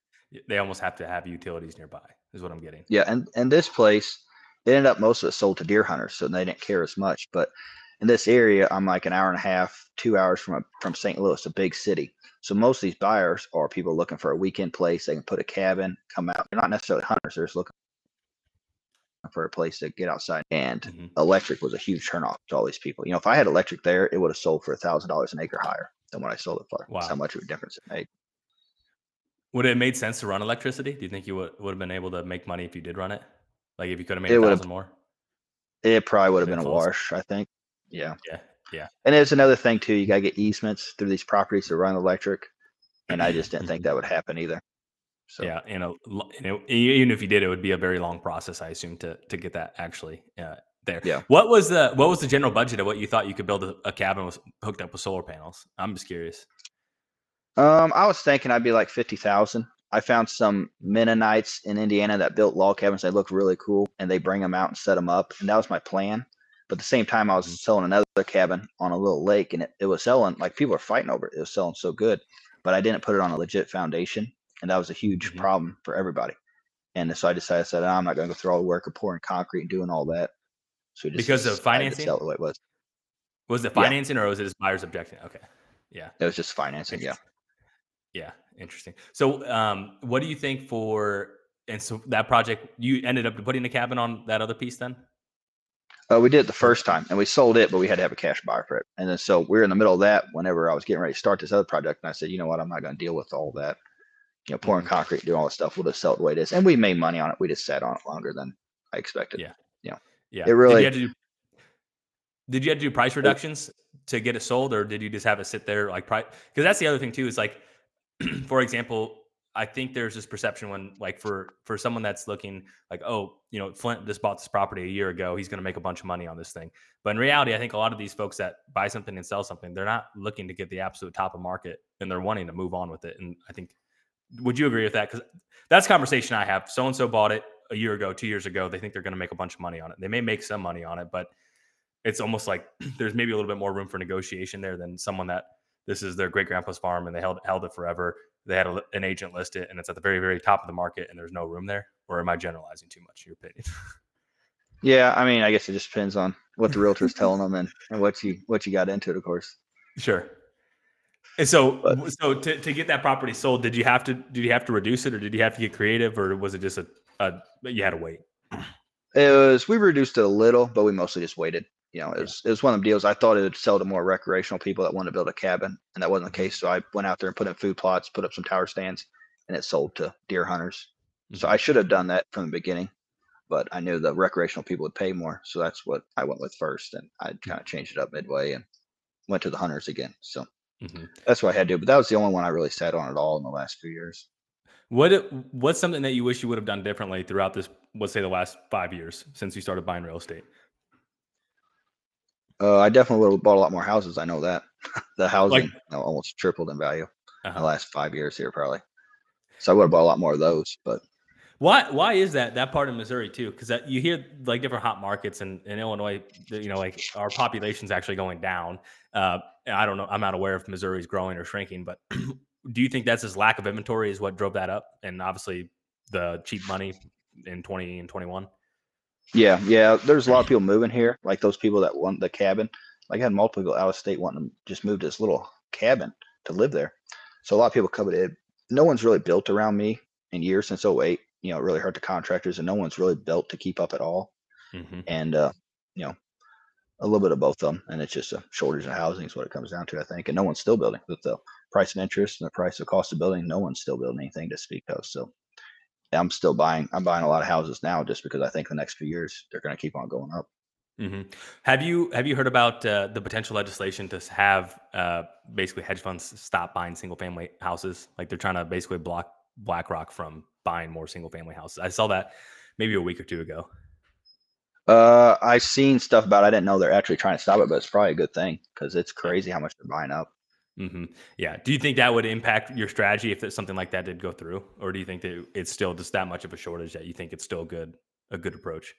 they almost have to have utilities nearby is what I'm getting. Yeah. And, and this place, it ended up most of it sold to deer hunters. So they didn't care as much, but in this area, I'm like an hour and a half, two hours from a, from Saint Louis, a big city. So most of these buyers are people looking for a weekend place. They can put a cabin, come out. They're not necessarily hunters. They're just looking for a place to get outside. And mm-hmm. electric was a huge turnoff to all these people. You know, if I had electric there, it would have sold for one thousand dollars an acre higher than what I sold it for. Wow. That's how much of a difference it made. Would it have made sense to run electricity? Do you think you would, would have been able to make money if you did run it? Like if you could have made a thousand more? It probably would have been a wash, I think. Yeah. Yeah. Yeah. And there's another thing too. You got to get easements through these properties to run electric. And I just didn't think that would happen either. So yeah. And, a, and it, even if you did, it would be a very long process, I assume, to, to get that actually uh, there. Yeah. What was the, what was the general budget of what you thought you could build a, a cabin with, hooked up with solar panels? I'm just curious. Um, I was thinking I'd be like fifty thousand. I found some Mennonites in Indiana that built log cabins. They looked really cool and they bring them out and set them up. And that was my plan. But at the same time, I was selling another cabin on a little lake, and it, it was selling, like people are fighting over it. It was selling so good, but I didn't put it on a legit foundation, and that was a huge mm-hmm. problem for everybody. And so I decided, I said, oh, I'm not going to go through all the work of pouring concrete and doing all that. So we just because of financing, sell it the way it was. Was it financing, yeah. or was it just buyers objecting? Okay, yeah, it was just financing. Yeah, yeah, interesting. So, um, what do you think for? And so that project, you ended up putting a cabin on that other piece, then. Uh, we did it the first time and we sold it, but we had to have a cash buyer for it. And then so we were in the middle of that whenever I was getting ready to start this other project. And I said, you know what, I'm not going to deal with all that, you know, pouring mm-hmm. concrete, doing all this stuff. We'll just sell it the way it is. And we made money on it. We just sat on it longer than I expected. Yeah. You know, yeah. It really, did you, have to do, did you have to do price reductions to get it sold, or did you just have it sit there like price? Because that's the other thing too, is like, for example, I think there's this perception when, like, for for someone that's looking like, oh, you know, Flint just bought this property a year ago. He's going to make a bunch of money on this thing. But in reality, I think a lot of these folks that buy something and sell something, they're not looking to get the absolute top of market, and they're wanting to move on with it. And I think, would you agree with that? Because that's a conversation I have. So-and-so bought it a year ago, two years ago. They think they're going to make a bunch of money on it. They may make some money on it, but it's almost like there's maybe a little bit more room for negotiation there than someone that this is their great-grandpa's farm and they held held it forever. They had a, an agent list it, and it's at the very, very top of the market, and there's no room there? Or am I generalizing too much, your opinion? Yeah, I mean, I guess it just depends on what the realtor's telling them and, and what you what you got into it, of course. Sure. And so, but, so to, to get that property sold, did you have to did you have to reduce it, or did you have to get creative, or was it just a, a you had to wait? It was we reduced it a little, but we mostly just waited. you know, it was, yeah. it was one of them deals. I thought it would sell to more recreational people that want to build a cabin, and that wasn't the case. So I went out there and put in food plots, put up some tower stands, and it sold to deer hunters. Mm-hmm. So I should have done that from the beginning, but I knew the recreational people would pay more. So that's what I went with first. And I kind of changed it up midway and went to the hunters again. So mm-hmm. that's what I had to do. But that was the only one I really sat on at all in the last few years. What What's something that you wish you would have done differently throughout this, let's say the last five years since you started buying real estate? Uh, I definitely would have bought a lot more houses. I know that. The housing like, you know, almost tripled in value uh-huh. in the last five years here, probably. So I would have bought a lot more of those. But why why is that, that part of Missouri too? Because you hear like different hot markets in, in Illinois, you know, like our population's actually going down. Uh, I don't know. I'm not aware if Missouri's growing or shrinking, but do you think that's his lack of inventory is what drove that up? And obviously the cheap money in twenty and twenty-one. Yeah, yeah. There's a lot of people moving here, like those people that want the cabin. Like I had multiple people out of state wanting to just move to this little cabin to live there. So a lot of people coveted. No one's really built around me in years since oh eight. You know, it really hurt the contractors, and no one's really built to keep up at all. Mm-hmm. And, uh, you know, a little bit of both of them. And it's just a shortage of housing is what it comes down to, I think. And no one's still building. With the price of interest and the price of cost of building, no one's still building anything to speak of. So I'm still buying. I'm buying a lot of houses now just because I think the next few years they're going to keep on going up. Mm-hmm. Have you have you heard about uh, the potential legislation to have uh, basically hedge funds stop buying single family houses? Like they're trying to basically block BlackRock from buying more single family houses. I saw that maybe a week or two ago. Uh, I've seen stuff about it. I didn't know they're actually trying to stop it, but it's probably a good thing because it's crazy how much they're buying up. Mm-hmm. Yeah. Do you think that would impact your strategy if something like that did go through, or do you think that it's still just that much of a shortage that you think it's still good, a good approach?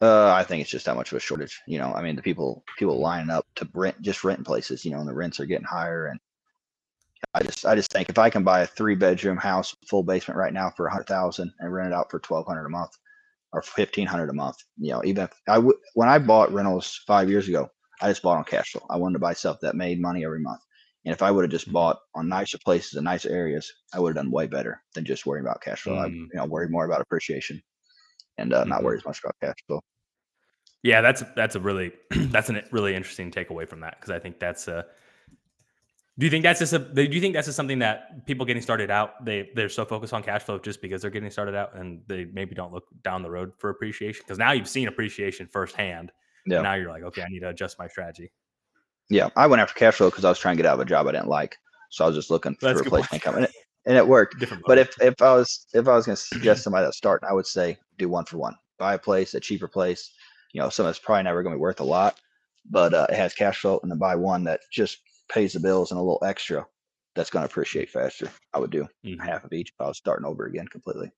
Uh, I think it's just that much of a shortage. You know, I mean, the people people lining up to rent, just rent places, you know, and the rents are getting higher. And I just I just think if I can buy a three bedroom house, full basement right now for a hundred thousand and rent it out for twelve hundred a month or fifteen hundred a month, you know, even if I would when I bought rentals five years ago. I just bought on cash flow. I wanted to buy stuff that made money every month. And if I would have just bought on nicer places and nicer areas, I would have done way better than just worrying about cash flow. Mm-hmm. I you know, worried more about appreciation and uh, mm-hmm. not worry as much about cash flow. Yeah, that's that's a really that's a really interesting takeaway from that, because I think that's a. Do you think that's just a? Do you think that's just something that people getting started out they they're so focused on cash flow just because they're getting started out and they maybe don't look down the road for appreciation? Because now you've seen appreciation firsthand. Yeah. Now you're like, okay, I need to adjust my strategy. Yeah, I went after cash flow because I was trying to get out of a job I didn't like, so I was just looking for replacement income, and it, and it worked. Different but if if I was if I was going to suggest somebody that start, I would say do one for one, buy a place, a cheaper place, you know, something that's probably never going to be worth a lot, but uh, it has cash flow, and then buy one that just pays the bills and a little extra that's going to appreciate faster. I would do mm-hmm. half of each if I was starting over again completely.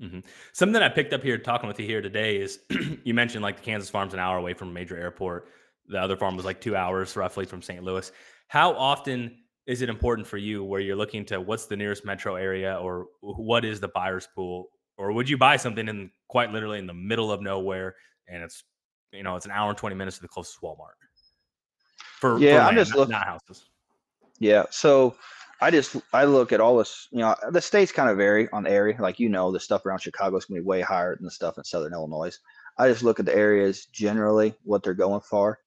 Mm-hmm. Something I picked up here talking with you here today is you mentioned like the Kansas farm's an hour away from a major airport. The other farm was like two hours roughly from Saint Louis. How often is it important for you where you're looking to what's the nearest metro area, or what is the buyer's pool, or would you buy something in quite literally in the middle of nowhere and it's, you know, it's an hour and twenty minutes to the closest Walmart for, yeah, for land, I'm just looking, not houses. Yeah. So I just, I look at all this, you know, the states kind of vary on the area. Like, you know, the stuff around Chicago is going to be way higher than the stuff in Southern Illinois. I just look at the areas generally, what they're going for.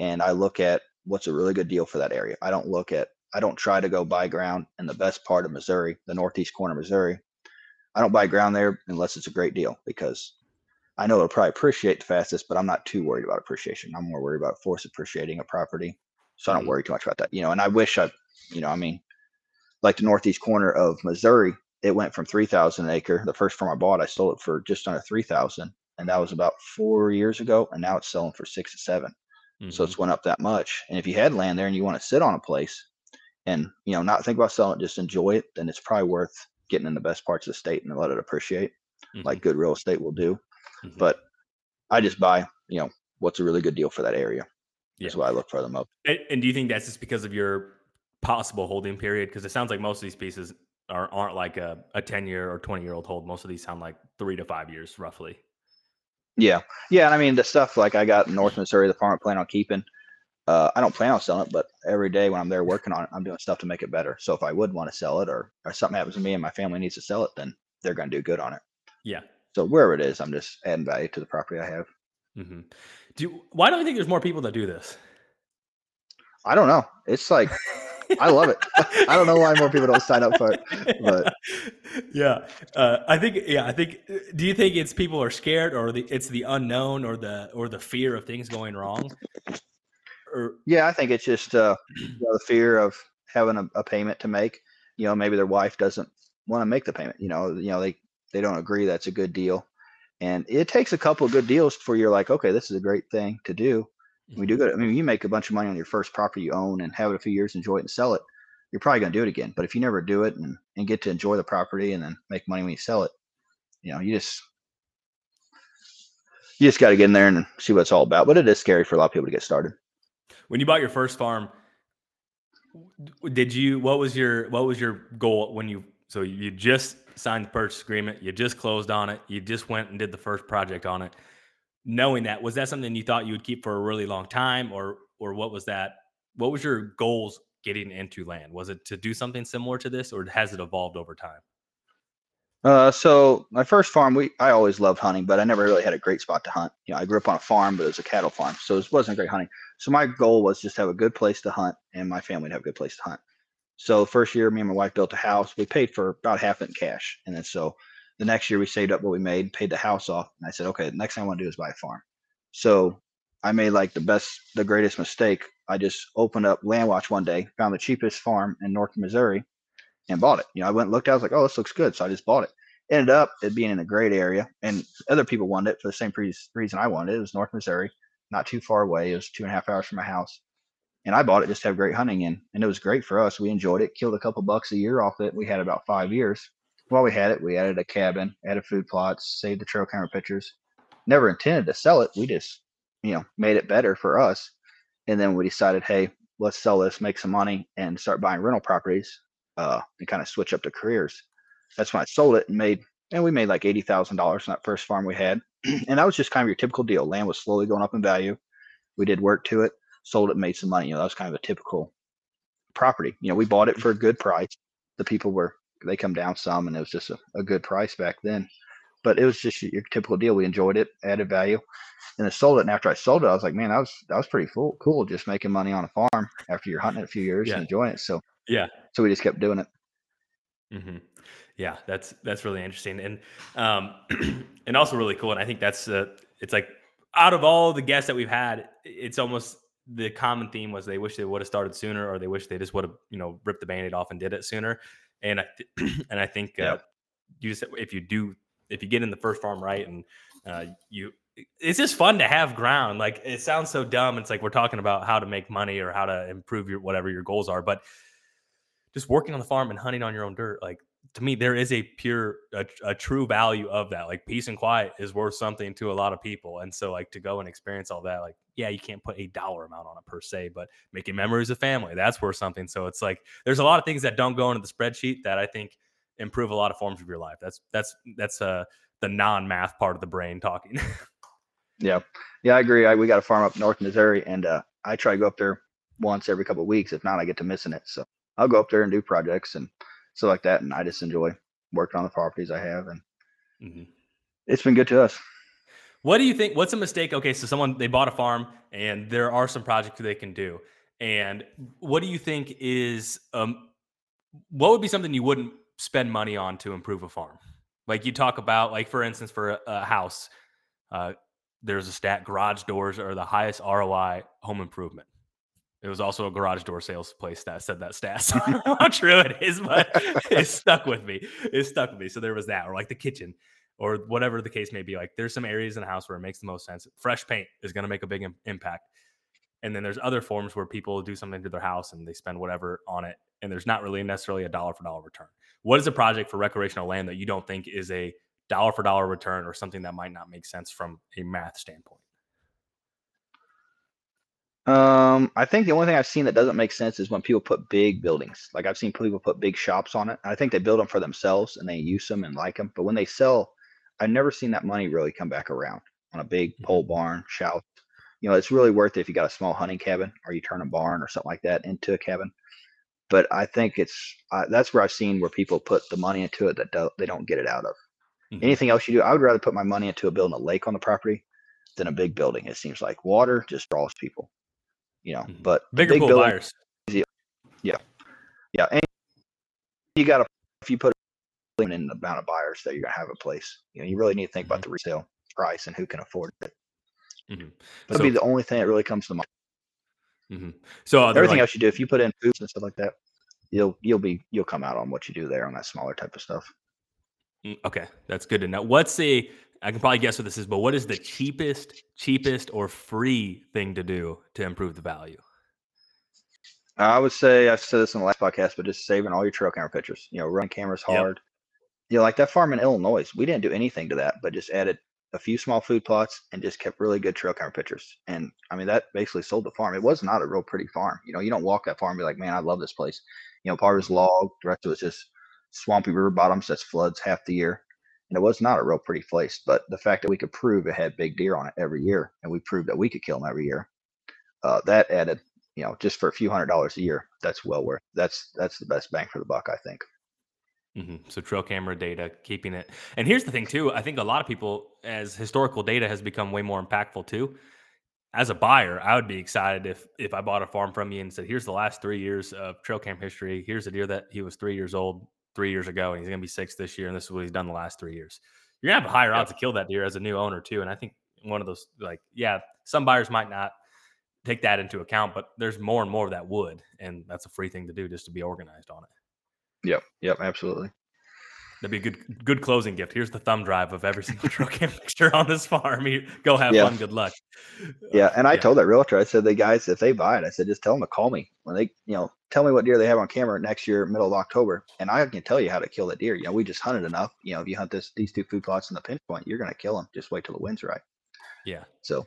And I look at what's a really good deal for that area. I don't look at, I don't try to go buy ground in the best part of Missouri, the northeast corner of Missouri. I don't buy ground there unless it's a great deal, because I know it'll probably appreciate the fastest, but I'm not too worried about appreciation. I'm more worried about force appreciating a property. So I don't worry too much about that, you know, and I wish I, you know, I mean, like the northeast corner of Missouri, it went from three thousand an acre. The first farm I bought, I sold it for just under three thousand, and that was about four years ago. And now it's selling for six to seven. Mm-hmm. So it's went up that much. And if you had land there and you want to sit on a place and, you know, not think about selling it, just enjoy it, then it's probably worth getting in the best parts of the state and let it appreciate mm-hmm. like good real estate will do. Mm-hmm. But I just buy, you know, what's a really good deal for that area. Yeah. That's what I look for them up. And, and do you think that's just because of your possible holding period? Because it sounds like most of these pieces are aren't like a, a ten year or twenty year old hold. Most of these sound like three to five years roughly. Yeah, yeah. And I mean the stuff like I got in North Missouri, the farm I plan on keeping. Uh, I don't plan on selling it, but every day when I'm there working on it, I'm doing stuff to make it better. So if I would want to sell it, or or something happens to me and my family needs to sell it, then they're going to do good on it. Yeah. So wherever it is, I'm just adding value to the property I have. Mm-hmm. Do you, why don't you think there's more people that do this? I don't know. It's like, I love it. I don't know why more people don't sign up for it. But yeah, uh, I think, yeah, I think, do you think it's people are scared, or the, it's the unknown, or the, or the fear of things going wrong? Or, yeah, I think it's just uh, you know, the fear of having a, a payment to make. You know, maybe their wife doesn't want to make the payment. You know, you know, they, they don't agree that's a good deal. And it takes a couple of good deals for you're like, okay, this is a great thing to do. We do good. I mean, you make a bunch of money on your first property you own and have it a few years, enjoy it and sell it. You're probably going to do it again. But if you never do it and, and get to enjoy the property and then make money when you sell it, you know, you just, you just got to get in there and see what it's all about. But it is scary for a lot of people to get started. When you bought your first farm, did you, what was your, what was your goal when you, so you just signed the purchase agreement, you just closed on it, you just went and did the first project on it. Knowing that, was that something you thought you would keep for a really long time, or or what was that? What was your goals getting into land? Was it to do something similar to this, or has it evolved over time? Uh, so my first farm, we I always loved hunting, but I never really had a great spot to hunt. You know, I grew up on a farm, but it was a cattle farm, so it wasn't great hunting. So my goal was just to have a good place to hunt, and my family to have a good place to hunt. So the first year, me and my wife built a house. We paid for about half in cash, and then so. The next year we saved up what we made, paid the house off. And I said, okay, the next thing I want to do is buy a farm. So I made like the best, the greatest mistake. I just opened up Landwatch one day, found the cheapest farm in North Missouri and bought it. You know, I went and looked, I was like, oh, this looks good. So I just bought it. Ended up it being in a great area, and other people wanted it for the same pre- reason I wanted it. It was North Missouri, not too far away. It was two and a half hours from my house. And I bought it just to have great hunting in. And it was great for us. We enjoyed it, killed a couple bucks a year off it. We had about five years. While we had it, we added a cabin, added food plots, saved the trail camera pictures. Never intended to sell it. We just, you know, made it better for us. And then we decided, hey, let's sell this, make some money, and start buying rental properties uh, and kind of switch up the careers. That's when I sold it and made, and we made like eighty thousand dollars on that first farm we had. And that was just kind of your typical deal. Land was slowly going up in value. We did work to it, sold it, made some money. You know, that was kind of a typical property. You know, we bought it for a good price. The people were, they come down some, and it was just a, a good price back then, but it was just your typical deal. We enjoyed it, added value, and I sold it. And after I sold it, I was like, man, that was, that was pretty cool, cool just making money on a farm after you're hunting it a few years yeah. and enjoying it. So, yeah, so we just kept doing it. Mm-hmm. Yeah. That's, that's really interesting. And, um, and also really cool. And I think that's, uh, it's like out of all the guests that we've had, it's almost the common theme was they wish they would have started sooner, or they wish they just would have, you know, ripped the Band-Aid off and did it sooner. And I, th- and I think uh, yeah. you just, if you do, if you get in the first farm, right. And uh, you, it's just fun to have ground. Like, it sounds so dumb. It's like, we're talking about how to make money or how to improve your, whatever your goals are, but just working on the farm and hunting on your own dirt. Like, to me, there is a pure, a, a true value of that. Like, peace and quiet is worth something to a lot of people. And so, like, to go and experience all that, like, yeah, you can't put a dollar amount on it per se, but making memories of family, that's worth something. So it's like, there's a lot of things that don't go into the spreadsheet that I think improve a lot of forms of your life. That's, that's, that's uh, the non-math part of the brain talking. yeah. Yeah, I agree. I, we got a farm up north Missouri, and uh, I try to go up there once every couple of weeks. If not, I get to missing it. So I'll go up there and do projects and stuff like that. And I just enjoy working on the properties I have. And mm-hmm. it's been good to us. What do you think? What's a mistake? Okay, so someone, they bought a farm, and there are some projects they can do. And what do you think is, um, what would be something you wouldn't spend money on to improve a farm? Like, you talk about, like, for instance, for a, a house, uh, there's a stat, garage doors are the highest R O I home improvement. It was also a garage door sales place that said that stat. So I don't know how true it is, but it stuck with me. It stuck with me. So there was that, or like the kitchen, or whatever the case may be. Like, there's some areas in the house where it makes the most sense. Fresh paint is going to make a big im- impact. And then there's other forms where people do something to their house and they spend whatever on it. And there's not really necessarily a dollar for dollar return. What is a project for recreational land that you don't think is a dollar for dollar return, or something that might not make sense from a math standpoint? Um, I think the only thing I've seen that doesn't make sense is when people put big buildings. Like, I've seen people put big shops on it. I think they build them for themselves and they use them and like them. But when they sell, I've never seen that money really come back around on a big pole barn, shout. You know, it's really worth it if you got a small hunting cabin, or you turn a barn or something like that into a cabin. But I think it's uh, that's where I've seen where people put the money into it that do, they don't get it out of. Mm-hmm. Anything else you do, I would rather put my money into a building a lake on the property than a big building. It seems like water just draws people, you know, mm-hmm. but bigger big pool building, buyers. Yeah. Yeah. Yeah. And you got to, if you put in the amount of buyers that you're going to have a place, you know, you really need to think mm-hmm. about the resale price and who can afford it. Mm-hmm. That'd so, be the only thing that really comes to mind. Mm-hmm. So uh, everything like, else you do, if you put in foods and stuff like that, you'll, you'll be, you'll come out on what you do there on that smaller type of stuff. Okay. That's good to know. What's the, I can probably guess what this is, but what is the cheapest, cheapest or free thing to do to improve the value? I would say, I said this in the last podcast, but just saving all your trail camera pictures, you know, run cameras hard. Yep. You know, like that farm in Illinois, we didn't do anything to that, but just added a few small food plots and just kept really good trail camera pictures. And I mean, that basically sold the farm. It was not a real pretty farm. You know, you don't walk that farm and be like, man, I love this place. You know, part of it's log, the rest of it's just swampy river bottoms. That's floods half the year. And it was not a real pretty place, but the fact that we could prove it had big deer on it every year, and we proved that we could kill them every year, uh, that added, you know, just for a few hundred dollars a year, that's well worth, that's, that's the best bang for the buck, I think. Mm-hmm. So trail camera data, keeping it. And here's the thing too, I think a lot of people, as historical data has become way more impactful too, as a buyer, I would be excited if, if I bought a farm from you and said, here's the last three years of trail cam history. Here's a deer that he was three years old three years ago, and he's going to be six this year. And this is what he's done the last three years. You're gonna have a higher odds to kill that deer as a new owner too. And I think one of those, like, yeah, some buyers might not take that into account, but there's more and more that would, and that's a free thing to do just to be organized on it. Yep. Yep. Absolutely. That'd be a good, good closing gift. Here's the thumb drive of every single trail cam picture on this farm. Here, go have yeah. fun. Good luck. Yeah. And I yeah. told that realtor, I said, the guys, if they buy it, I said, just tell them to call me when they, you know, tell me what deer they have on camera next year, middle of October. And I can tell you how to kill that deer. You know, we just hunted enough. You know, if you hunt this, these two food plots in the pinch point, you're going to kill them. Just wait till the wind's right. Yeah. So,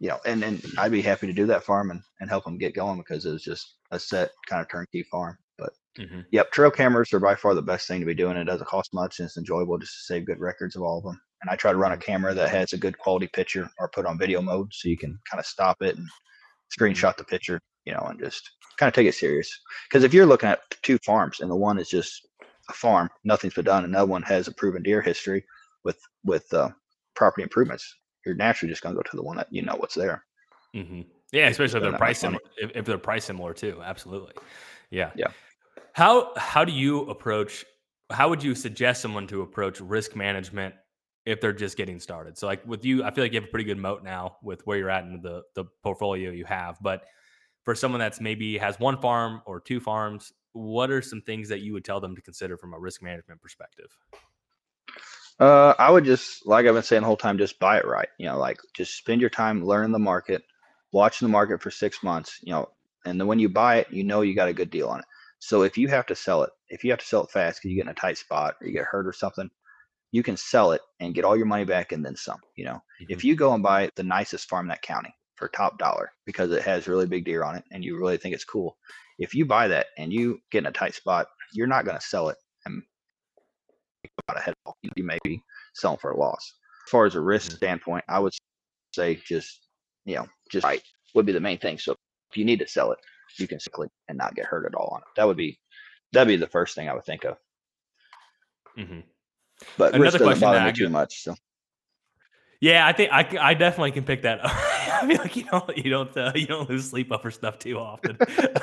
you know, and then I'd be happy to do that farm and, and help them get going, because it was just a set kind of turnkey farm. But mm-hmm. yep, trail cameras are by far the best thing to be doing. It doesn't cost much, and it's enjoyable just to save good records of all of them. And I try to run a camera that has a good quality picture, or put on video mode so you can kind of stop it and screenshot the picture, you know, and just kind of take it serious. Because if you're looking at two farms and the one is just a farm, nothing's been done, and another one has a proven deer history with with uh, property improvements, you're naturally just going to go to the one that you know what's there. Mm-hmm. Yeah, especially if they're price similar, if, if they're price similar too. Absolutely. Yeah. Yeah. How how do you approach, how would you suggest someone to approach risk management if they're just getting started? So like with you, I feel like you have a pretty good moat now with where you're at in the, the portfolio you have. But for someone that's maybe has one farm or two farms, what are some things that you would tell them to consider from a risk management perspective? Uh, I would just, like I've been saying the whole time, just buy it right. You know, like just spend your time learning the market, watching the market for six months, you know, and then when you buy it, you know, you got a good deal on it. So if you have to sell it, if you have to sell it fast because you get in a tight spot or you get hurt or something, you can sell it and get all your money back and then some. You know, mm-hmm. if you go and buy the nicest farm in that county for top dollar because it has really big deer on it and you really think it's cool, if you buy that and you get in a tight spot, you're not going to sell it and out ahead. You may be selling for a loss. As far as a risk mm-hmm. standpoint, I would say just, you know, just right would be the main thing. So if you need to sell it, you can simply and not get hurt at all on it. That would be, that'd be the first thing I would think of. Mm-hmm. But another risk doesn't bother me too much. So. Yeah, I think I, I definitely can pick that up. I mean, like you don't you don't uh, you don't lose sleep over stuff too often,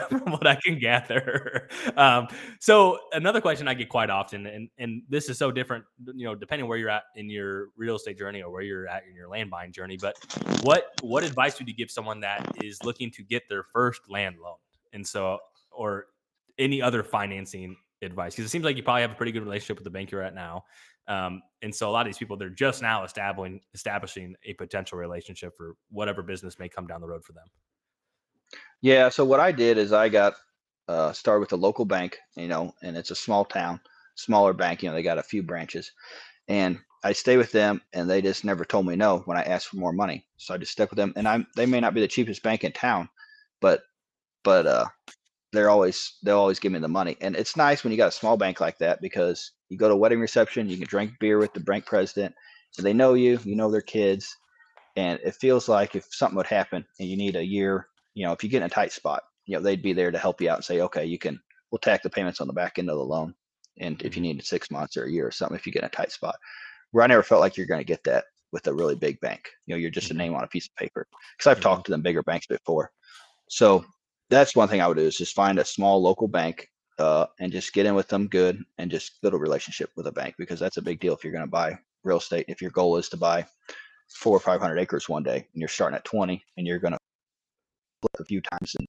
from what I can gather. Um, so another question I get quite often, and and this is so different, you know, depending where you're at in your real estate journey or where you're at in your land buying journey. But what what advice would you give someone that is looking to get their first land loan, and so or any other financing advice? Because it seems like you probably have a pretty good relationship with the bank you're at now. Um, and so a lot of these people, they're just now establishing, establishing a potential relationship for whatever business may come down the road for them. Yeah. So what I did is I got, uh, started with a local bank, you know, and it's a small town, smaller bank, you know, they got a few branches, and I stay with them, and they just never told me no when I asked for more money. So I just stuck with them, and I'm, they may not be the cheapest bank in town, but, but, uh, they're always, they'll always give me the money. And it's nice when you got a small bank like that, because you go to a wedding reception, you can drink beer with the bank president, and they know you, you know, their kids. And it feels like if something would happen and you need a year, you know, if you get in a tight spot, you know, they'd be there to help you out and say, okay, you can, we'll tack the payments on the back end of the loan. And if you need six months or a year or something, if you get in a tight spot, where I never felt like you're going to get that with a really big bank. You know, you're just a name on a piece of paper, because I've talked to them bigger banks before. So that's one thing I would do, is just find a small local bank uh, and just get in with them good and just build a relationship with a bank, because that's a big deal if you're going to buy real estate. If your goal is to buy four or five hundred acres one day, and you're starting at twenty, and you're going to flip a few times and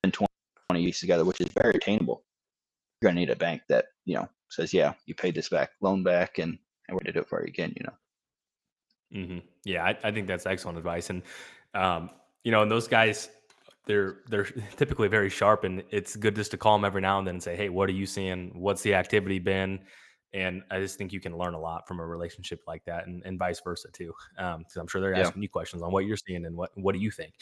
spend twenty years together, which is very attainable, you're going to need a bank that, you know, says, yeah, you paid this back, loan back, and, and we're going to do it for you again, you know? Mm-hmm. Yeah. I, I think that's excellent advice. And, um, you know, and those guys, they're, they're typically very sharp, and it's good just to call them every now and then and say, hey, what are you seeing? What's the activity been? And I just think you can learn a lot from a relationship like that, and, and vice versa too. Um, cause I'm sure they're asking yeah. you questions on what you're seeing and what, what do you think?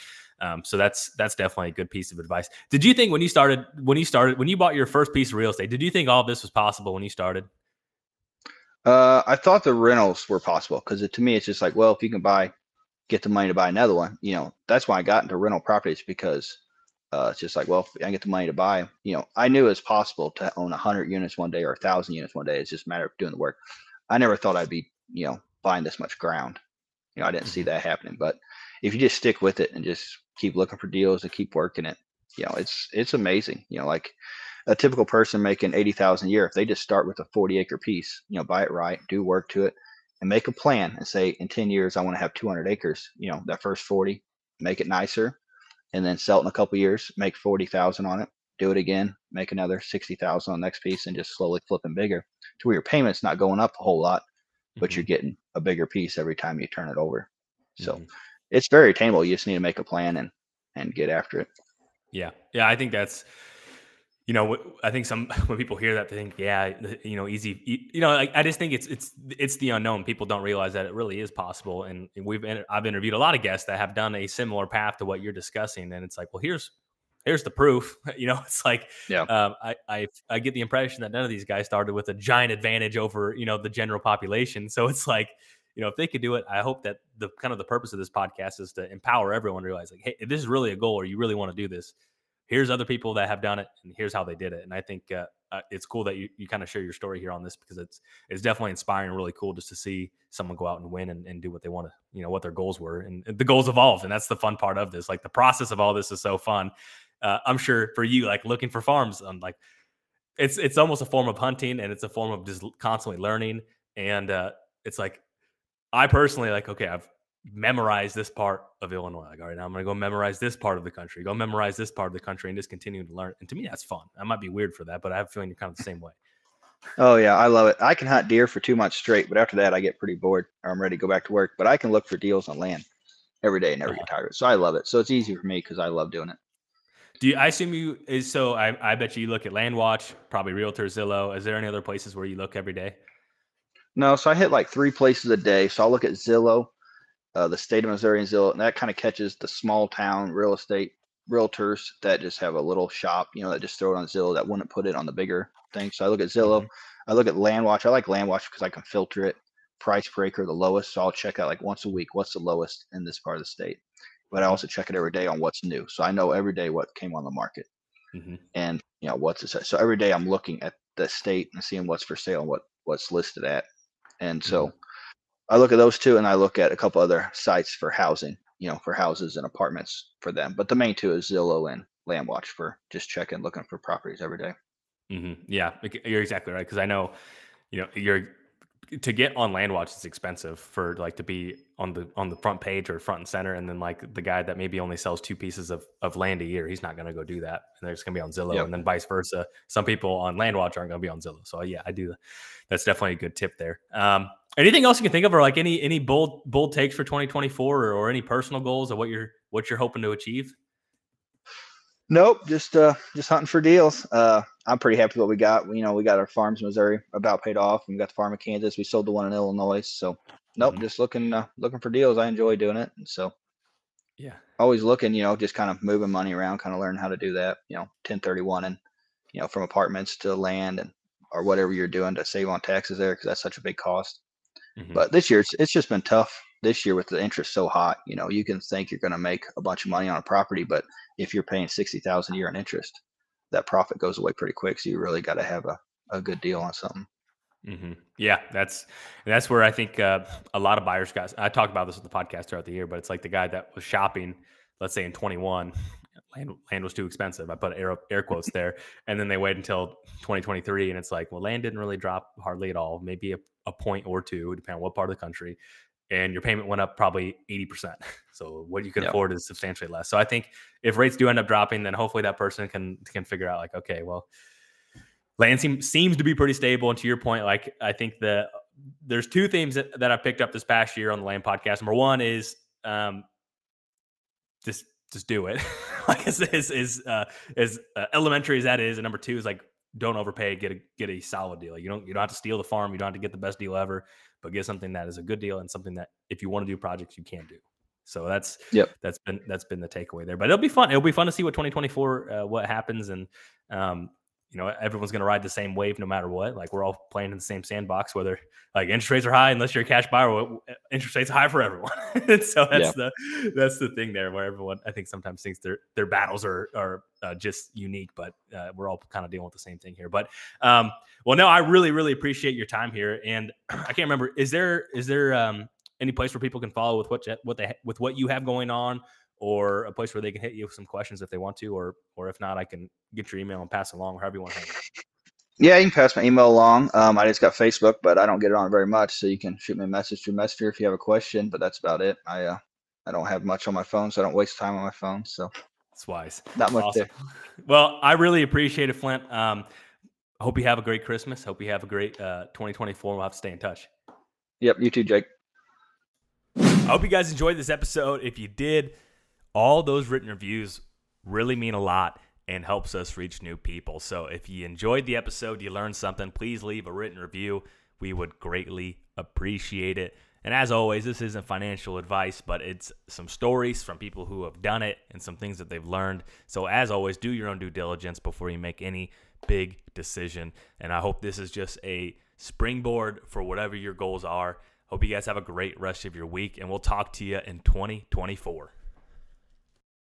Um, so that's, that's definitely a good piece of advice. Did you think when you started, when you started, when you bought your first piece of real estate, did you think all of this was possible when you started? Uh, I thought the rentals were possible. Cause it, to me, it's just like, well, if you can buy, get the money to buy another one, you know, that's why I got into rental properties, because Uh, it's just like, well, if I get the money to buy, you know, I knew it was possible to own one hundred units one day or one thousand units one day. It's just a matter of doing the work. I never thought I'd be, you know, buying this much ground. You know, I didn't see that happening. But if you just stick with it and just keep looking for deals and keep working it, you know, it's it's amazing. You know, like a typical person making eighty thousand a year, if they just start with a forty acre piece, you know, buy it right, do work to it, and make a plan and say, in ten years, I want to have two hundred acres, you know, that first forty, make it nicer, and then sell it in a couple of years, make forty thousand on it, do it again, make another sixty thousand on the next piece, and just slowly flipping bigger to where your payment's not going up a whole lot, but mm-hmm. you're getting a bigger piece every time you turn it over. So mm-hmm. it's very attainable. You just need to make a plan and, and get after it. Yeah. Yeah. I think that's, you know, I think some, when people hear that, they think, yeah, you know, easy, you know, like, I just think it's, it's, it's the unknown. People don't realize that it really is possible. And we've, I've interviewed a lot of guests that have done a similar path to what you're discussing. And it's like, well, here's, here's the proof, you know, it's like, yeah. um, I, I, I get the impression that none of these guys started with a giant advantage over, you know, the general population. So it's like, you know, if they could do it, I hope that the kind of the purpose of this podcast is to empower everyone to realize, like, hey, if this is really a goal, or you really want to do this, here's other people that have done it, and here's how they did it. And I think uh, uh, it's cool that you, you kind of share your story here on this, because it's it's definitely inspiring, really cool just to see someone go out and win and, and do what they want to, you know, what their goals were. And the goals evolved, and that's the fun part of this. Like, the process of all this is so fun. Uh, I'm sure for you, like looking for farms, I'm like, it's it's almost a form of hunting, and it's a form of just constantly learning. And uh, it's like, I personally like, okay, I've memorize this part of Illinois. Like, all right, now I'm going to go memorize this part of the country, go memorize this part of the country, and just continue to learn. And to me, that's fun. I might be weird for that, but I have a feeling you're kind of the same way. Oh yeah. I love it. I can hunt deer for two months straight, but after that I get pretty bored, or I'm ready to go back to work, but I can look for deals on land every day and never get tired. So I love it. So it's easy for me, cause I love doing it. Do you, I assume you is so I, I bet you look at Landwatch, probably Realtor, Zillow. Is there any other places where you look every day? No. So I hit like three places a day. So I'll look at Zillow, Uh, the state of Missouri, and Zillow, and that kind of catches the small town real estate realtors that just have a little shop, you know, that just throw it on Zillow, that wouldn't put it on the bigger thing. So I look at Zillow, mm-hmm. I look at Landwatch. I like Landwatch because I can filter it, price per acre, the lowest. So I'll check out like once a week, what's the lowest in this part of the state. But I also check it every day on what's new. So I know every day what came on the market, mm-hmm. and you know what's it. So every day I'm looking at the state and seeing what's for sale and what what's listed at, and mm-hmm. so. I look at those two, and I look at a couple other sites for housing, you know, for houses and apartments for them. But the main two is Zillow and Landwatch for just checking, looking for properties every day. Mm-hmm. Yeah, you're exactly right. Because I know, you know, you're to get on Landwatch, it's expensive for like to be on the on the front page or front and center. And then like the guy that maybe only sells two pieces of, of land a year, he's not going to go do that. And they're just going to be on Zillow, yep. and then vice versa. Some people on Landwatch aren't going to be on Zillow. So yeah, I do. That's definitely a good tip there. Um, Anything else you can think of, or like any any bold bold takes for twenty twenty-four, or, or any personal goals, or what you're what you're hoping to achieve? Nope, just uh, just hunting for deals. Uh, I'm pretty happy with what we got. You know, we got our farms in Missouri about paid off, and we got the farm in Kansas. We sold the one in Illinois. So nope, mm-hmm. just looking uh, looking for deals. I enjoy doing it, and so yeah, always looking. You know, just kind of moving money around, kind of learning how to do that. You know, ten thirty-one, and you know, from apartments to land, and or whatever you're doing to save on taxes there, because that's such a big cost. Mm-hmm. But this year, it's, it's just been tough this year with the interest so hot. You know, you can think you're going to make a bunch of money on a property, but if you're paying sixty thousand dollars a year in interest, that profit goes away pretty quick. So you really got to have a, a good deal on something. Mm-hmm. Yeah, that's that's where I think uh, a lot of buyers, guys, I talk about this on the podcast throughout the year, but it's like the guy that was shopping, let's say in twenty-one, land, land was too expensive. I put air, air quotes there. And then they wait until twenty twenty-three and it's like, well, land didn't really drop hardly at all, maybe a, a point or two, depending on what part of the country. And your payment went up probably eighty percent. So what you can yep. afford is substantially less. So I think if rates do end up dropping, then hopefully that person can can figure out like, okay, well, land seem, seems to be pretty stable. And to your point, like I think the there's two things that, that I picked up this past year on the Land Podcast. Number one is um, just just do it. Like as is is uh, as uh, elementary as that is. And number two is like don't overpay. Get a get a solid deal. You don't you don't have to steal the farm. You don't have to get the best deal ever. But get something that is a good deal and something that if you want to do projects, you can do. So that's yep. that's been that's been the takeaway there. But it'll be fun. It'll be fun to see what twenty twenty-four uh, what happens and. Um, You know, everyone's going to ride the same wave no matter what. Like we're all playing in the same sandbox, whether like interest rates are high, unless you're a cash buyer, interest rates are high for everyone. So that's yeah. the, that's the thing there where everyone, I think sometimes thinks their, their battles are, are uh, just unique, but uh, we're all kind of dealing with the same thing here. But um, well, no, I really, really appreciate your time here. And I can't remember, is there, is there um, any place where people can follow with what, what they, with what you have going on, or a place where they can hit you with some questions if they want to, or or if not, I can get your email and pass it along, however you want to handle it. Yeah, you can pass my email along. Um, I just got Facebook, but I don't get it on very much, so you can shoot me a message through Messenger if you have a question, but that's about it. I uh, I don't have much on my phone, so I don't waste time on my phone, so. That's wise. Not much awesome. There. Well, I really appreciate it, Flint. Um, I hope you have a great Christmas. Hope you have a great uh, twenty twenty-four. We'll have to stay in touch. Yep, you too, Jake. I hope you guys enjoyed this episode. If you did, all those written reviews really mean a lot and helps us reach new people. So if you enjoyed the episode, you learned something, please leave a written review. We would greatly appreciate it. And as always, this isn't financial advice, but it's some stories from people who have done it and some things that they've learned. So as always, do your own due diligence before you make any big decision. And I hope this is just a springboard for whatever your goals are. Hope you guys have a great rest of your week, and we'll talk to you in twenty twenty-four.